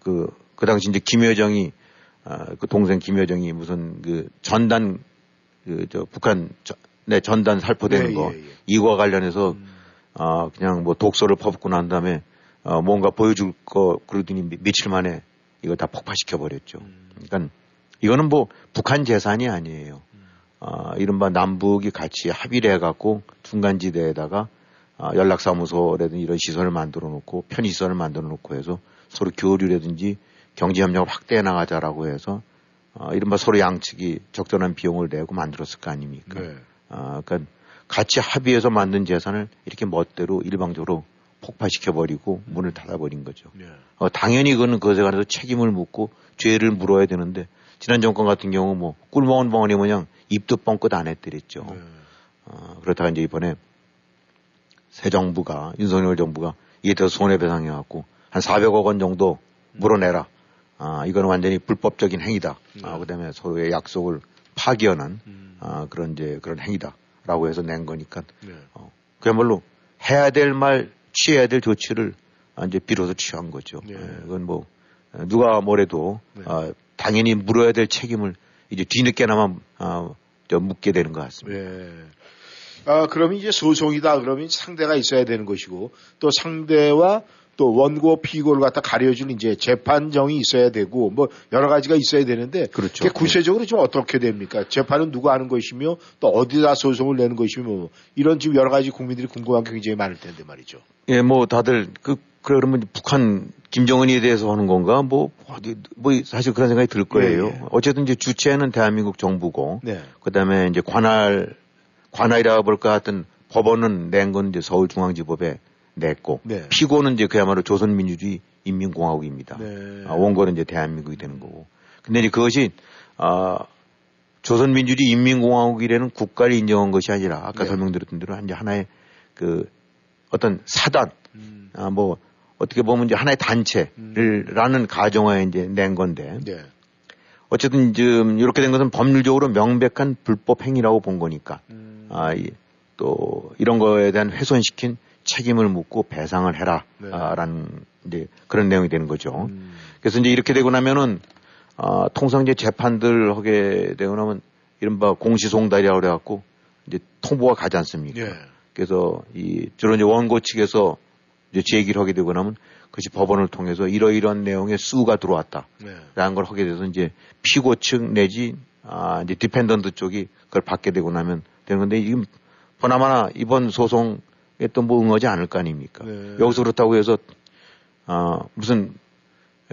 그 당시 이제 김여정이 그 동생 김여정이 무슨 그 전단 북한 전단 살포되는 네, 거 예, 예. 이거와 관련해서 그냥 뭐 독소를 퍼붓고 난 다음에 뭔가 보여줄 거 그러더니 며칠 만에 이거 다 폭파시켜 버렸죠. 그러니까 이거는 뭐 북한 재산이 아니에요. 이른바 남북이 같이 합의를 해갖고 중간지대에다가 연락사무소라든지 이런 시설을 만들어 놓고 편의시설을 만들어 놓고 해서 서로 교류라든지 경제협력을 확대해 나가자라고 해서 이른바 서로 양측이 적절한 비용을 내고 만들었을 거 아닙니까? 네. 그러니까 같이 합의해서 만든 재산을 이렇게 멋대로 일방적으로 폭파시켜버리고 문을 닫아버린 거죠. 네. 당연히 그거는 그것에 관해서 책임을 묻고 죄를 물어야 되는데 지난 정권 같은 경우 뭐 꿀먹은 벙어리 모양 입도 뻥끗 안 했더랬죠. 네. 그렇다가 이제 이번에 새 정부가 윤석열 정부가 이에 대해서 손해배상해갖고 한 400억 원 정도 물어내라. 이거는 완전히 불법적인 행위다. 네. 그다음에 서로의 약속을 파기하는 그런 이제 그런 행위다라고 해서 낸 거니까 네. 그야말로 해야 될 말 취해야 될 조치를 이제 비로소 취한 거죠. 예. 이건 뭐 누가 뭐래도 네. 당연히 물어야 될 책임을 이제 뒤늦게나마 묻게 되는 것 같습니다. 네. 그러면 이제 소송이다 그러면 상대가 있어야 되는 것이고 또 상대와 또 원고 피고를 갖다 가려주는 이제 재판정이 있어야 되고 뭐 여러 가지가 있어야 되는데 그렇죠. 그게 구체적으로 네. 좀 어떻게 됩니까? 재판은 누가 하는 것이며 또 어디다 소송을 내는 것이며 뭐 이런 지금 여러 가지 국민들이 궁금한 게 굉장히 많을 텐데 말이죠. 예, 뭐 다들 그러면 북한 김정은에 대해서 하는 건가 뭐 사실 그런 생각이 들 거예요. 네. 어쨌든 이제 주체는 대한민국 정부고 네. 그다음에 이제 관할이라고 볼까 하여튼 법원은 낸 건 이제 서울중앙지법에 냈고 네. 피고는 이제 그야말로 조선민주주의 인민공화국입니다. 네. 원고는 이제 대한민국이 되는 거고. 근데 이제 그것이 조선민주주의 인민공화국이라는 국가를 인정한 것이 아니라 아까 네. 설명드렸던 대로 이제 하나의 그 어떤 사단, 뭐 어떻게 보면 이제 하나의 단체를라는 가정하에 이제 낸 건데. 네. 어쨌든 지금 이렇게 된 것은 법률적으로 명백한 불법 행위라고 본 거니까. 또 이런 거에 대한 훼손시킨 책임을 묻고 배상을 해라라는 네. 이제 그런 내용이 되는 거죠. 그래서 이제 이렇게 되고 나면은 통상 이제 재판들 하게 되고 나면 이른바 공시송달이라고 그래갖고 이제 통보가 가지 않습니까? 네. 그래서 주로 이제 원고 측에서 이제 제기를 하게 되고 나면 그것이 법원을 통해서 이러이러한 내용의 수가 들어왔다라는 네. 걸 하게 돼서 이제 피고 측 내지 이제 디펜던트 쪽이 그걸 받게 되고 나면 되는 건데 지금 보나마나 이번 소송에 또 뭐 응하지 않을 거 아닙니까? 네. 여기서 그렇다고 해서 무슨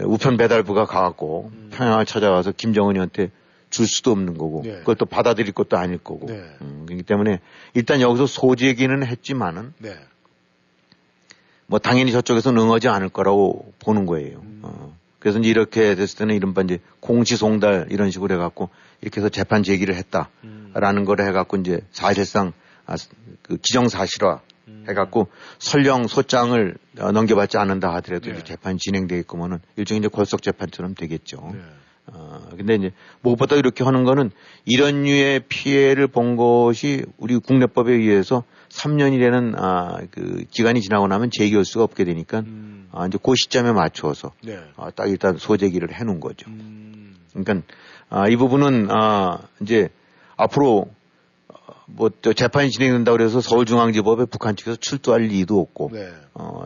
우편 배달부가 가갖고 평양을 찾아와서 김정은이한테 줄 수도 없는 거고 네. 그걸 또 받아들일 것도 아닐 거고 네. 그렇기 때문에 일단 여기서 소제기는 했지만은. 네. 뭐 당연히 저쪽에서는 응하지 않을 거라고 보는 거예요. 그래서 이제 이렇게 됐을 때는 이른바 이제 공시송달 이런 식으로 해갖고 이렇게 해서 재판 제기를 했다라는 걸 해갖고 이제 사실상 그 기정사실화 해갖고 설령 소장을 넘겨받지 않는다 하더라도 네. 재판이 진행되겠구먼은 일종의 이제 골석재판처럼 되겠죠. 네. 근데 이제 무엇보다 이렇게 하는 거는 이런 류의 피해를 본 것이 우리 국내법에 의해서 3년이라는 그 기간이 지나고 나면 제기할 수가 없게 되니까 이제 그 시점에 맞춰서 네. 딱 일단 소제기를 해놓은 거죠. 그러니까 이 부분은 이제 앞으로 뭐 재판이 진행된다고 그래서 서울중앙지법에 북한 측에서 출두할 리도 없고 네.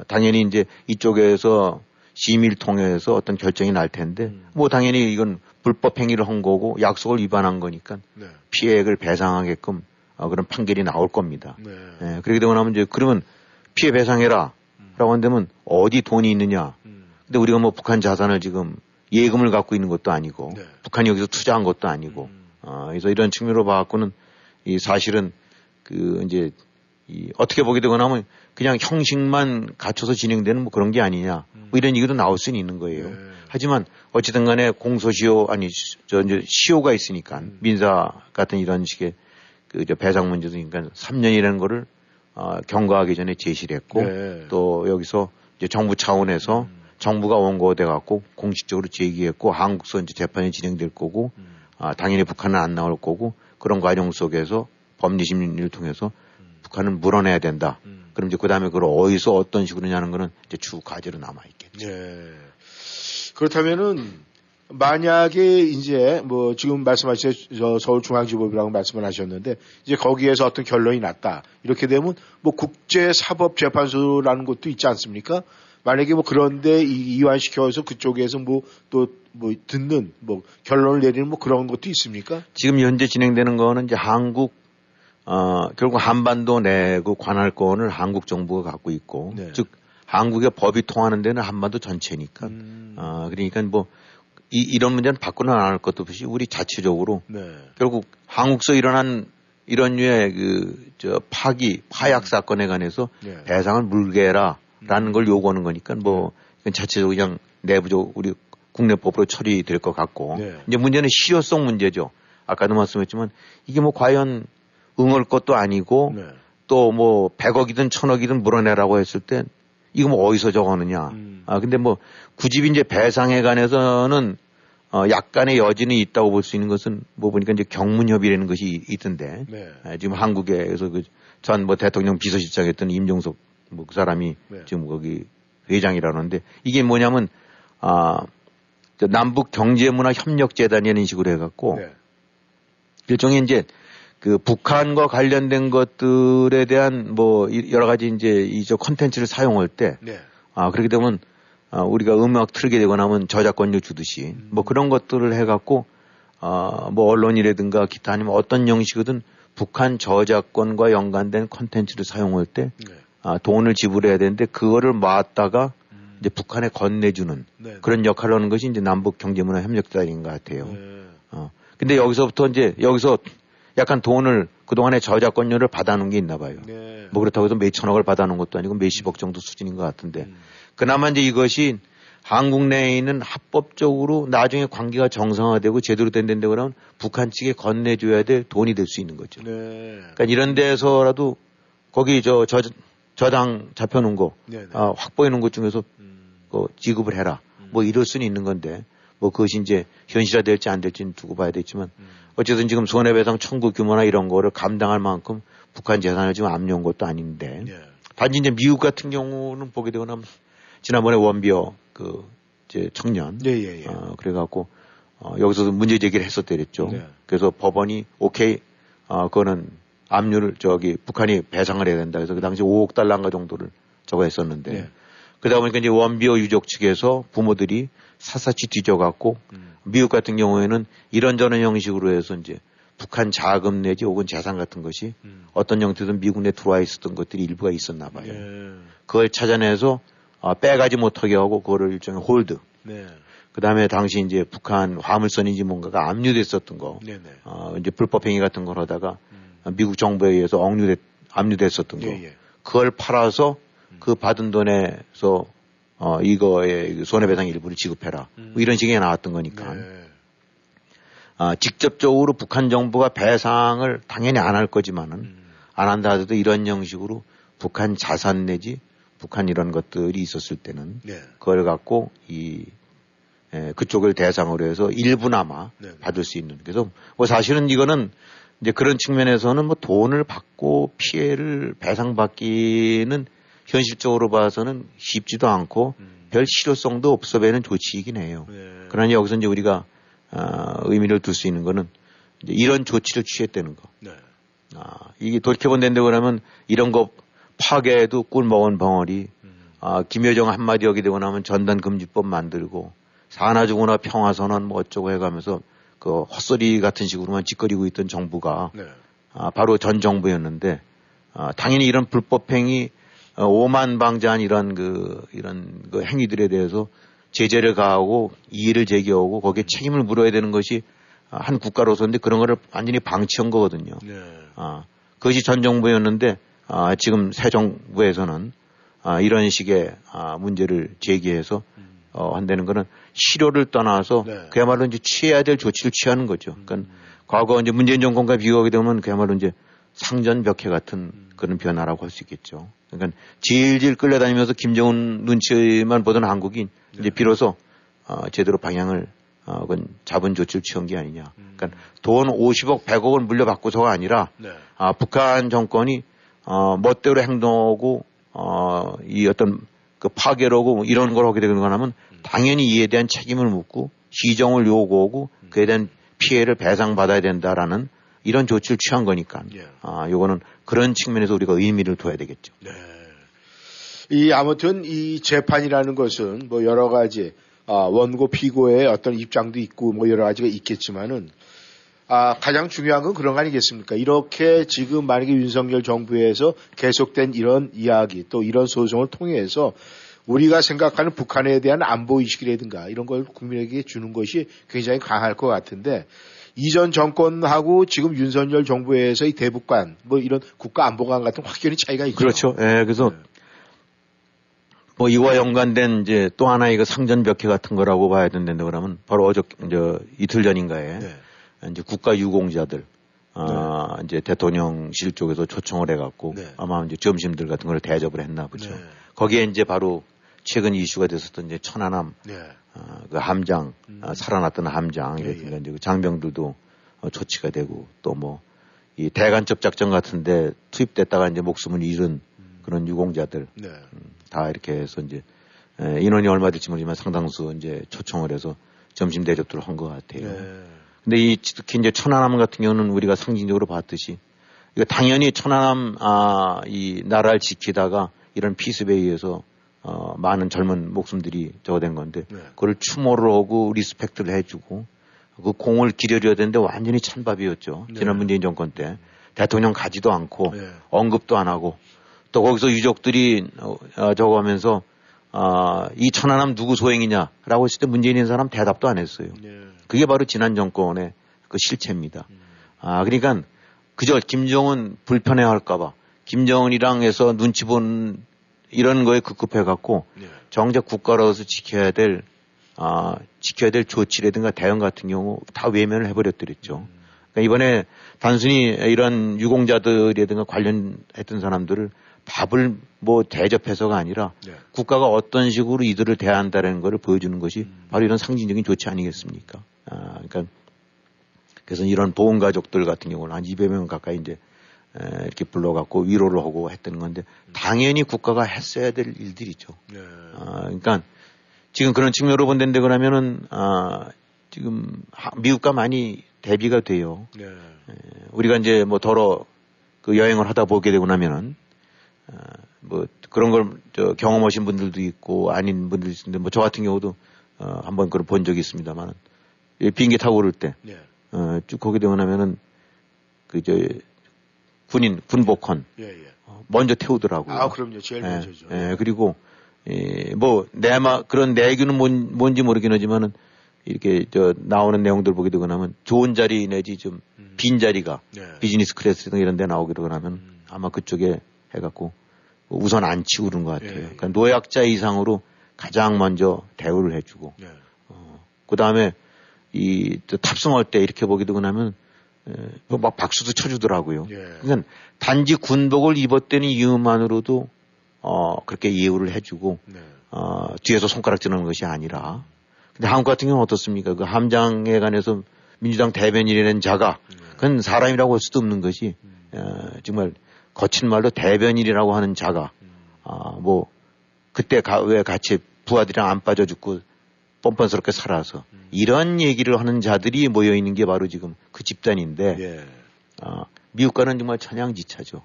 당연히 이제 이쪽에서 심의를 통해서 어떤 결정이 날 텐데 뭐 당연히 이건 불법 행위를 한 거고 약속을 위반한 거니까 네. 피해액을 배상하게끔 그런 판결이 나올 겁니다. 네. 예, 그렇게 되고 나면 이제 그러면 피해 배상해라 라고 한다면 어디 돈이 있느냐. 근데 우리가 뭐 북한 자산을 지금 예금을 갖고 있는 것도 아니고 네. 북한이 여기서 투자한 것도 아니고 그래서 이런 측면으로 봐갖고는 이 사실은 그 이제 어떻게 보게 되고 나면 그냥 형식만 갖춰서 진행되는 뭐 그런 게 아니냐. 뭐 이런 얘기도 나올 수는 있는 거예요. 네. 하지만 어쨌든 간에 공소시효, 이제 시효가 있으니까 민사 같은 이런 식의 그 이제 배상 문제도 그러니까 3년이라는 거를 경과하기 전에 제시를 했고 네. 또 여기서 이제 정부 차원에서 정부가 원고가 돼갖고 공식적으로 제기했고 한국서 이제 재판이 진행될 거고 당연히 북한은 안 나올 거고 그런 과정 속에서 법리심리를 통해서 북한은 물어내야 된다. 그럼 이제 그 다음에 그걸 어디서 어떤 식으로냐는 거는 이제 주 과제로 남아있겠죠. 네. 그렇다면은 만약에 이제 뭐 지금 말씀하신 서울중앙지법이라고 말씀을 하셨는데 이제 거기에서 어떤 결론이 났다. 이렇게 되면 뭐 국제사법재판소라는 것도 있지 않습니까? 만약에 뭐 그런데 이완시켜서 그쪽에서 뭐 또 뭐 듣는 뭐 결론을 내리는 뭐 그런 것도 있습니까? 지금 현재 진행되는 거는 이제 한국 결국 한반도 내고 관할권을 한국 정부가 갖고 있고, 네. 즉 한국의 법이 통하는 데는 한반도 전체니까, 그러니까 뭐 이런 문제는 바꾸나 안 할 것도 없이 우리 자체적으로 네. 결국 한국서 일어난 이런 류의 그저 파약 사건에 관해서 네. 배상을 물게 해라라는 걸 요구하는 거니까 뭐 이건 자체적으로 그냥 내부적 우리 국내법으로 처리될 것 같고, 네. 이제 문제는 실효성 문제죠. 아까도 말씀했지만 이게 뭐 과연 응할 것도 아니고 네. 또 뭐 100억이든 1000억이든 물어내라고 했을 때 이거 뭐 어디서 저거느냐. 근데 뭐 굳이 이제 배상에 관해서는 약간의 여지는 있다고 볼 수 있는 것은 뭐 보니까 이제 경문협의라는 것이 있던데 네. 지금 한국에서 그 전 뭐 대통령 비서실장했던 임종석 뭐 그 사람이 네. 지금 거기 회장이라는데 이게 뭐냐면 남북 경제문화 협력재단이라는 식으로 해갖고 네. 일종의 이제 그 북한과 관련된 것들에 대한 뭐 여러 가지 이제 이저 콘텐츠를 사용할 때 네. 아 그렇게 되면 우리가 음악 틀게 되거나 하면 저작권료 주듯이 뭐 그런 것들을 해갖고 뭐 언론이라든가 기타 아니면 어떤 형식이든 북한 저작권과 연관된 콘텐츠를 사용할 때 네. 돈을 지불해야 되는데 그거를 막다가 이제 북한에 건네주는 네. 그런 역할을 하는 것이 이제 남북 경제문화 협력단인 것 같아요. 네. 근데 여기서부터 이제 여기서 약간 돈을 그동안에 저작권료를 받아놓은 게 있나 봐요. 네. 뭐 그렇다고 해서 몇천억을 받아놓은 것도 아니고 몇십억 정도 수준인 것 같은데 그나마 이제 이것이 한국 내에는 합법적으로 나중에 관계가 정상화되고 제대로 된다고 하면 북한 측에 건네줘야 될 돈이 될 수 있는 거죠. 네. 그러니까 이런 데서라도 거기 저당 잡혀놓은 거 확보해놓은 것 중에서 지급을 해라. 뭐 이럴 수는 있는 건데 뭐 그것이 이제 현실화될지 안 될지는 두고 봐야 되지만 어쨌든 지금 손해배상 청구 규모나 이런 거를 감당할 만큼 북한 재산을 지금 압류한 것도 아닌데 네. 단지 이제 미국 같은 경우는 보게 되거나 지난번에 원비어 그 이제 청년 네, 예, 예. 그래갖고 여기서도 문제 제기를 했었대랬죠. 네. 그래서 법원이 오케이 그거는 압류를 북한이 배상을 해야 된다. 그래서 그 당시 5억 달러인가 정도를 저거 했었는데 네. 그러다 보니까 이제 원비어 유족 측에서 부모들이 샅샅이 뒤져갖고 미국 같은 경우에는 이런저런 형식으로 해서 이제 북한 자금 내지 혹은 재산 같은 것이 어떤 형태든 미국 내 들어와 있었던 것들이 일부가 있었나 봐요. 예. 그걸 찾아내서 빼가지 못하게 하고 그거를 일종의 홀드. 네. 그 다음에 당시 이제 북한 화물선인지 뭔가가 압류됐었던 거. 네, 네. 이제 불법행위 같은 걸 하다가 미국 정부에 의해서 압류됐었던 거. 예, 예. 그걸 팔아서 그 받은 돈에서 이거의 손해배상 일부를 지급해라. 뭐 이런 식이 나왔던 거니까. 네. 직접적으로 북한 정부가 배상을 당연히 안 할 거지만은 안 한다 하더라도 이런 형식으로 북한 자산 내지 북한 이런 것들이 있었을 때는 네. 그걸 갖고 그쪽을 대상으로 해서 일부나마 네. 받을 수 있는. 그래서 뭐 사실은 이거는 이제 그런 측면에서는 뭐 돈을 받고 피해를 배상받기는 현실적으로 봐서는 쉽지도 않고 별 실효성도 없어 보이는 조치이긴 해요. 네. 그러나 여기서 이제 우리가 의미를 둘 수 있는 거는 이제 이런 조치를 취했다는 거. 네. 이게 돌이켜본 된다고 하면 이런 거 파괴해도 꿀 먹은 벙어리. 김여정 한마디 여기 되고 나면 전단금지법 만들고 산하주구나 평화선언 뭐 어쩌고 해가면서 그 헛소리 같은 식으로만 짓거리고 있던 정부가 네. 바로 전 정부였는데 당연히 이런 불법행위 오만방자한 이런 그 행위들에 대해서 제재를 가하고 이의를 제기하고 거기에 책임을 물어야 되는 것이 한 국가로서인데 그런 거를 완전히 방치한 거거든요. 네. 그것이 전 정부였는데 지금 새 정부에서는 이런 식의 문제를 제기해서 한다는 거는 실효를 떠나서 네. 그야말로 이제 취해야 될 조치를 취하는 거죠. 그러니까 과거 이제 문재인 정권과 비교하게 되면 그야말로 이제 상전벽해 같은 그런 변화라고 할 수 있겠죠. 그러니까 질질 끌려다니면서 김정은 눈치만 보던 한국이 네. 이제 비로소 제대로 방향을 잡은 조치를 취한 게 아니냐. 그러니까 돈 50억, 100억을 물려받고서가 아니라 네. 북한 정권이 멋대로 행동하고 이 어떤 그 파괴라고 이런 걸 하게 되는 거라면 당연히 이에 대한 책임을 묻고 시정을 요구하고 그에 대한 피해를 배상받아야 된다라는 이런 조치를 취한 거니까 예. 요거는 그런 측면에서 우리가 의미를 둬야 되겠죠. 네. 아무튼 이 재판이라는 것은 뭐 여러 가지 원고 피고의 어떤 입장도 있고 뭐 여러 가지가 있겠지만은 가장 중요한 건 그런 거 아니겠습니까? 이렇게 지금 만약에 윤석열 정부에서 계속된 이런 이야기 또 이런 소송을 통해서 우리가 생각하는 북한에 대한 안보 의식이라든가 이런 걸 국민에게 주는 것이 굉장히 강할 것 같은데 이전 정권하고 지금 윤석열 정부에서의 대북관, 뭐 이런 국가안보관 같은 확연히 차이가 있죠. 그렇죠. 예, 그래서 네. 뭐 이와 연관된 이제 또 하나의 그 상전벽해 같은 거라고 봐야 된다는데 그러면 바로 이틀 전인가에 네. 이제 국가유공자들, 네. 이제 대통령실 쪽에서 초청을 해갖고 네. 아마 이제 점심들 같은 걸 대접을 했나 보죠. 네. 거기에 이제 바로 최근 이슈가 됐었던 이제 천안함. 네. 그 함장, 살아났던 함장, 이랬던가 이제 장병들도 조치가 되고 또 뭐 이 대간첩 작전 같은데 투입됐다가 이제 목숨을 잃은 그런 유공자들 네. 다 이렇게 해서 이제 인원이 얼마 될지 모르지만 상당수 이제 초청을 해서 점심 대접들을 한 것 같아요. 네. 근데 이 특히 이제 천안함 같은 경우는 우리가 상징적으로 봤듯이 당연히 천안함 이 나라를 지키다가 이런 피습에 의해서 많은 젊은 목숨들이 저거된 건데 네. 그걸 추모를 하고 리스펙트를 해주고 그 공을 기려줘야 되는데 완전히 찬밥이었죠. 네. 지난 문재인 정권 때 대통령 가지도 않고 네. 언급도 안 하고 또 거기서 유족들이 저거 하면서 이 천안함 누구 소행이냐라고 했을 때 문재인인 사람 대답도 안 했어요. 네. 그게 바로 지난 정권의 그 실체입니다. 그러니까 그저 김정은 불편해할까봐 김정은이랑 해서 눈치 본 이런 거에 급급해갖고 네. 정작 국가로서 지켜야 될 조치라든가 대응 같은 경우 다 외면을 해버렸더랬죠. 그러니까 이번에 단순히 이런 유공자들이라든가 관련했던 사람들을 밥을 뭐 대접해서가 아니라 네. 국가가 어떤 식으로 이들을 대한다는 것을 보여주는 것이 바로 이런 상징적인 조치 아니겠습니까? 그러니까 그래서 이런 보훈가족들 같은 경우는 한 200명 가까이 이제 이렇게 불러갖고 위로를 하고 했던 건데 당연히 국가가 했어야 될 일들이죠. 네. 그러니까 지금 그런 측면으로 본다는데 그러면은 지금 미국과 많이 대비가 돼요. 네. 우리가 이제 뭐 더러 그 여행을 하다 보게 되고 나면은 뭐 그런 걸 경험하신 분들도 있고 아닌 분들도 있는데 뭐 저 같은 경우도 한번 그걸 본 적이 있습니다만은 비행기 타고 오를 때 네. 쭉 거기 되고 나면은 그저 군복헌 먼저 태우더라고요. 그럼요, 제일 먼저죠. 그리고 뭐 그런 내규는 뭔지 모르긴 하지만은 이렇게 저 나오는 내용들 보게 되고 나면 좋은 자리 내지 좀 빈 자리가 비즈니스 클래스 등 이런 데 나오기도 하면 아마 그쪽에 해갖고 우선 안 치우는 것 같아요. 그러니까 노약자 이상으로 가장 먼저 대우를 해주고 그 다음에 이 탑승할 때 이렇게 보게 되고 나면. 막 박수도 쳐주더라고요. 그러니까 단지 군복을 입었다는 이유만으로도 그렇게 예우를 해주고 뒤에서 손가락질하는 것이 아니라. 근데 한국 같은 경우는 어떻습니까? 그 함장에 관해서 민주당 대변인이라는 자가 그건 사람이라고 할 수도 없는 것이 정말 거친 말로 대변인이라고 하는 자가 뭐 그때 왜 같이 부하들이랑 안 빠져 죽고. 뻔뻔스럽게 살아서 이런 얘기를 하는 자들이 모여 있는 게 바로 지금 그 집단인데 미국과는 정말 천양지차죠.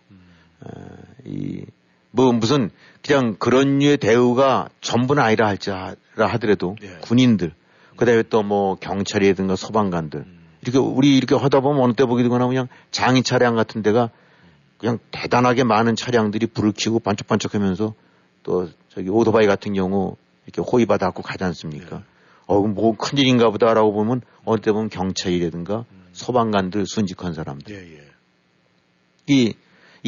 무슨 그냥 그런 류의 대우가 전부는 아니라 할지라 하더라도 군인들, 그다음에 또 뭐 경찰이라든가 소방관들 이렇게 우리 이렇게 하다 보면 어느 때 보게 되거나 그냥 장의 차량 같은 데가 그냥 대단하게 많은 차량들이 불을 켜고 반짝반짝하면서 또 저기 오토바이 같은 경우 이렇게 호의받아 갖고 가지 않습니까? 뭐 큰일인가 보다라고 보면 어느 때 보면 경찰이라든가 소방관들 순직한 사람들. 이게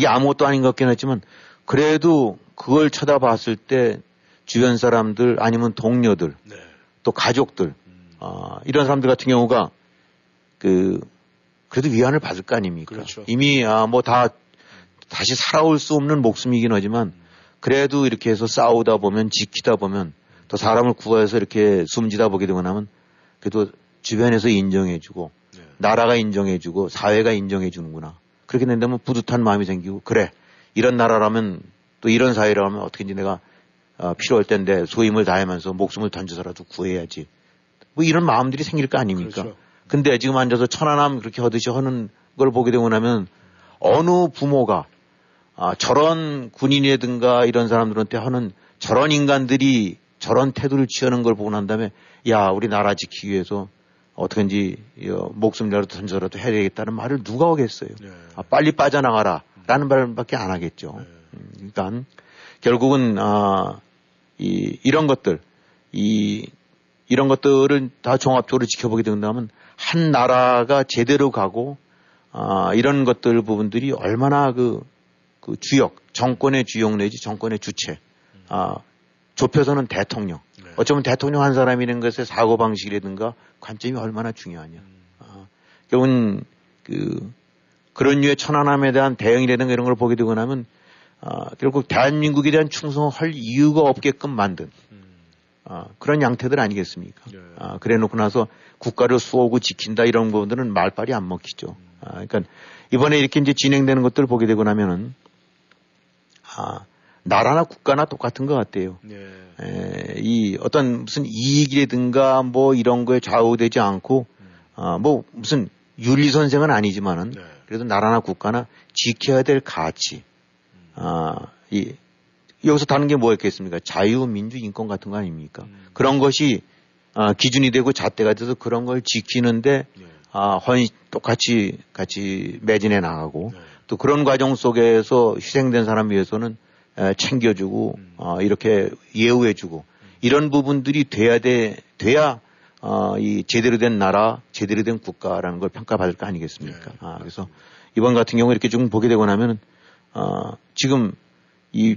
아무것도 아닌 것 같긴 하지만 그래도 그걸 쳐다봤을 때 주변 사람들 아니면 동료들 또 가족들 이런 사람들 같은 경우가 그래도 위안을 받을 거 아닙니까? 그렇죠. 이미 뭐 다시 살아올 수 없는 목숨이긴 하지만 그래도 이렇게 해서 싸우다 보면 지키다 보면 또 사람을 구해서 이렇게 숨지다 보게 되고 나면 그래도 주변에서 인정해주고 나라가 인정해주고 사회가 인정해주는구나. 그렇게 된다면 뿌듯한 마음이 생기고 그래. 이런 나라라면 또 이런 사회라면 어떻게든지 내가 필요할 때인데 소임을 다하면서 목숨을 던져서라도 구해야지. 뭐 이런 마음들이 생길 거 아닙니까? 그렇죠. 근데 지금 앉아서 천안함 그렇게 하듯이 하는 걸 보게 되고 나면 어느 부모가 저런 군인이라든가 이런 사람들한테 하는 저런 인간들이 저런 태도를 취하는 걸 보고 난 다음에 야, 우리 나라 지키기 위해서 어떻게든지 목숨이라도 던져라도 해야 되겠다는 말을 누가 하겠어요. 빨리 빠져나가라 라는 말밖에 안 하겠죠. 그러니까 결국은 이런 것들을 다 종합적으로 지켜보게 된다면 한 나라가 제대로 가고 이런 것들 부분들이 얼마나 그 주역, 정권의 주역 내지 정권의 주체, 좁혀서는 대통령. 어쩌면 대통령 한 사람이라는 것의 사고방식이라든가 관점이 얼마나 중요하냐. 결국은 그런 류의 천안함에 대한 대응이라든가 이런 걸 보게 되고 나면, 결국 대한민국에 대한 충성을 할 이유가 없게끔 만든, 그런 양태들 아니겠습니까? 그래 놓고 나서 국가를 수호하고 지킨다 이런 부분들은 말빨이 안 먹히죠. 그러니까 이번에 이렇게 이제 진행되는 것들을 보게 되고 나면은, 나라나 국가나 똑같은 것 같아요. 네. 에, 이 어떤 무슨 이익이라든가 뭐 이런 거에 좌우되지 않고 뭐 무슨 윤리 선생은 아니지만은 네. 그래도 나라나 국가나 지켜야 될 가치. 이 여기서 다른 게 뭐였겠습니까? 자유, 민주, 인권 같은 거 아닙니까? 그런 것이 기준이 되고 잣대가 돼서 그런 걸 지키는데 네. 헌신 똑같이 같이 매진해 나가고 네. 또 그런 과정 속에서 희생된 사람 위해서는 챙겨주고 이렇게 예우해주고 이런 부분들이 돼야 이 제대로 된 나라, 제대로 된 국가라는 걸 평가받을 거 아니겠습니까? 네. 그래서 이번 같은 경우 이렇게 좀 보게 되고 나면은 지금 이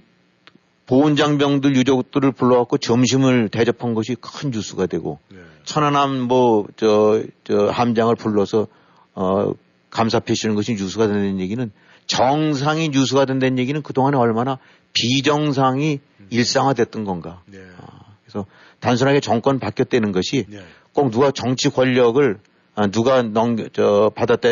보훈장병들 유족들을 불러갖고 점심을 대접한 것이 큰 뉴스가 되고 네. 천안함 함장을 불러서 감사패 쓰는 것이 뉴스가 된다는 얘기는 정상이 뉴스가 된다는 얘기는 그동안에 얼마나 비정상이 일상화됐던 건가. 네. 그래서 단순하게 정권 바뀌었다는 것이 네. 꼭 누가 정치 권력을 누가 받았다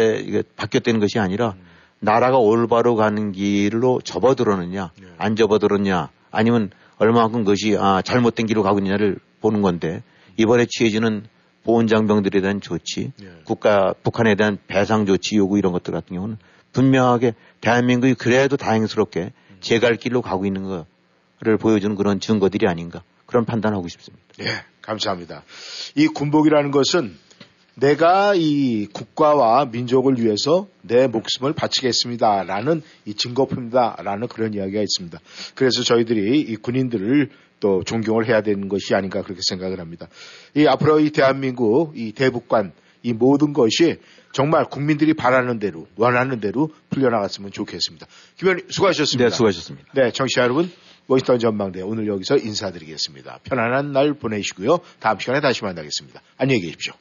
바뀌었다는 것이 아니라 나라가 올바로 가는 길로 접어들었느냐 네. 안 접어들었냐 아니면 얼마만큼 그것이 잘못된 길로 가고 있느냐를 보는 건데 이번에 취해지는 보훈장병들에 대한 조치 네. 국가 북한에 대한 배상 조치 요구 이런 것들 같은 경우는 분명하게 대한민국이 그래도 다행스럽게 제 갈 길로 가고 있는 거를 보여주는 그런 증거들이 아닌가 그런 판단하고 싶습니다. 예, 감사합니다. 이 군복이라는 것은 내가 이 국가와 민족을 위해서 내 목숨을 바치겠습니다라는 이 증거품이다라는 그런 이야기가 있습니다. 그래서 저희들이 이 군인들을 또 존경을 해야 되는 것이 아닌가 그렇게 생각을 합니다. 이 앞으로 이 대한민국 이 대북관 이 모든 것이 정말 국민들이 바라는 대로 원하는 대로 풀려나갔으면 좋겠습니다. 김 의원님 수고하셨습니다. 네, 수고하셨습니다. 네, 청취자 여러분. 워싱턴 전망대 오늘 여기서 인사드리겠습니다. 편안한 날 보내시고요. 다음 시간에 다시 만나겠습니다. 안녕히 계십시오.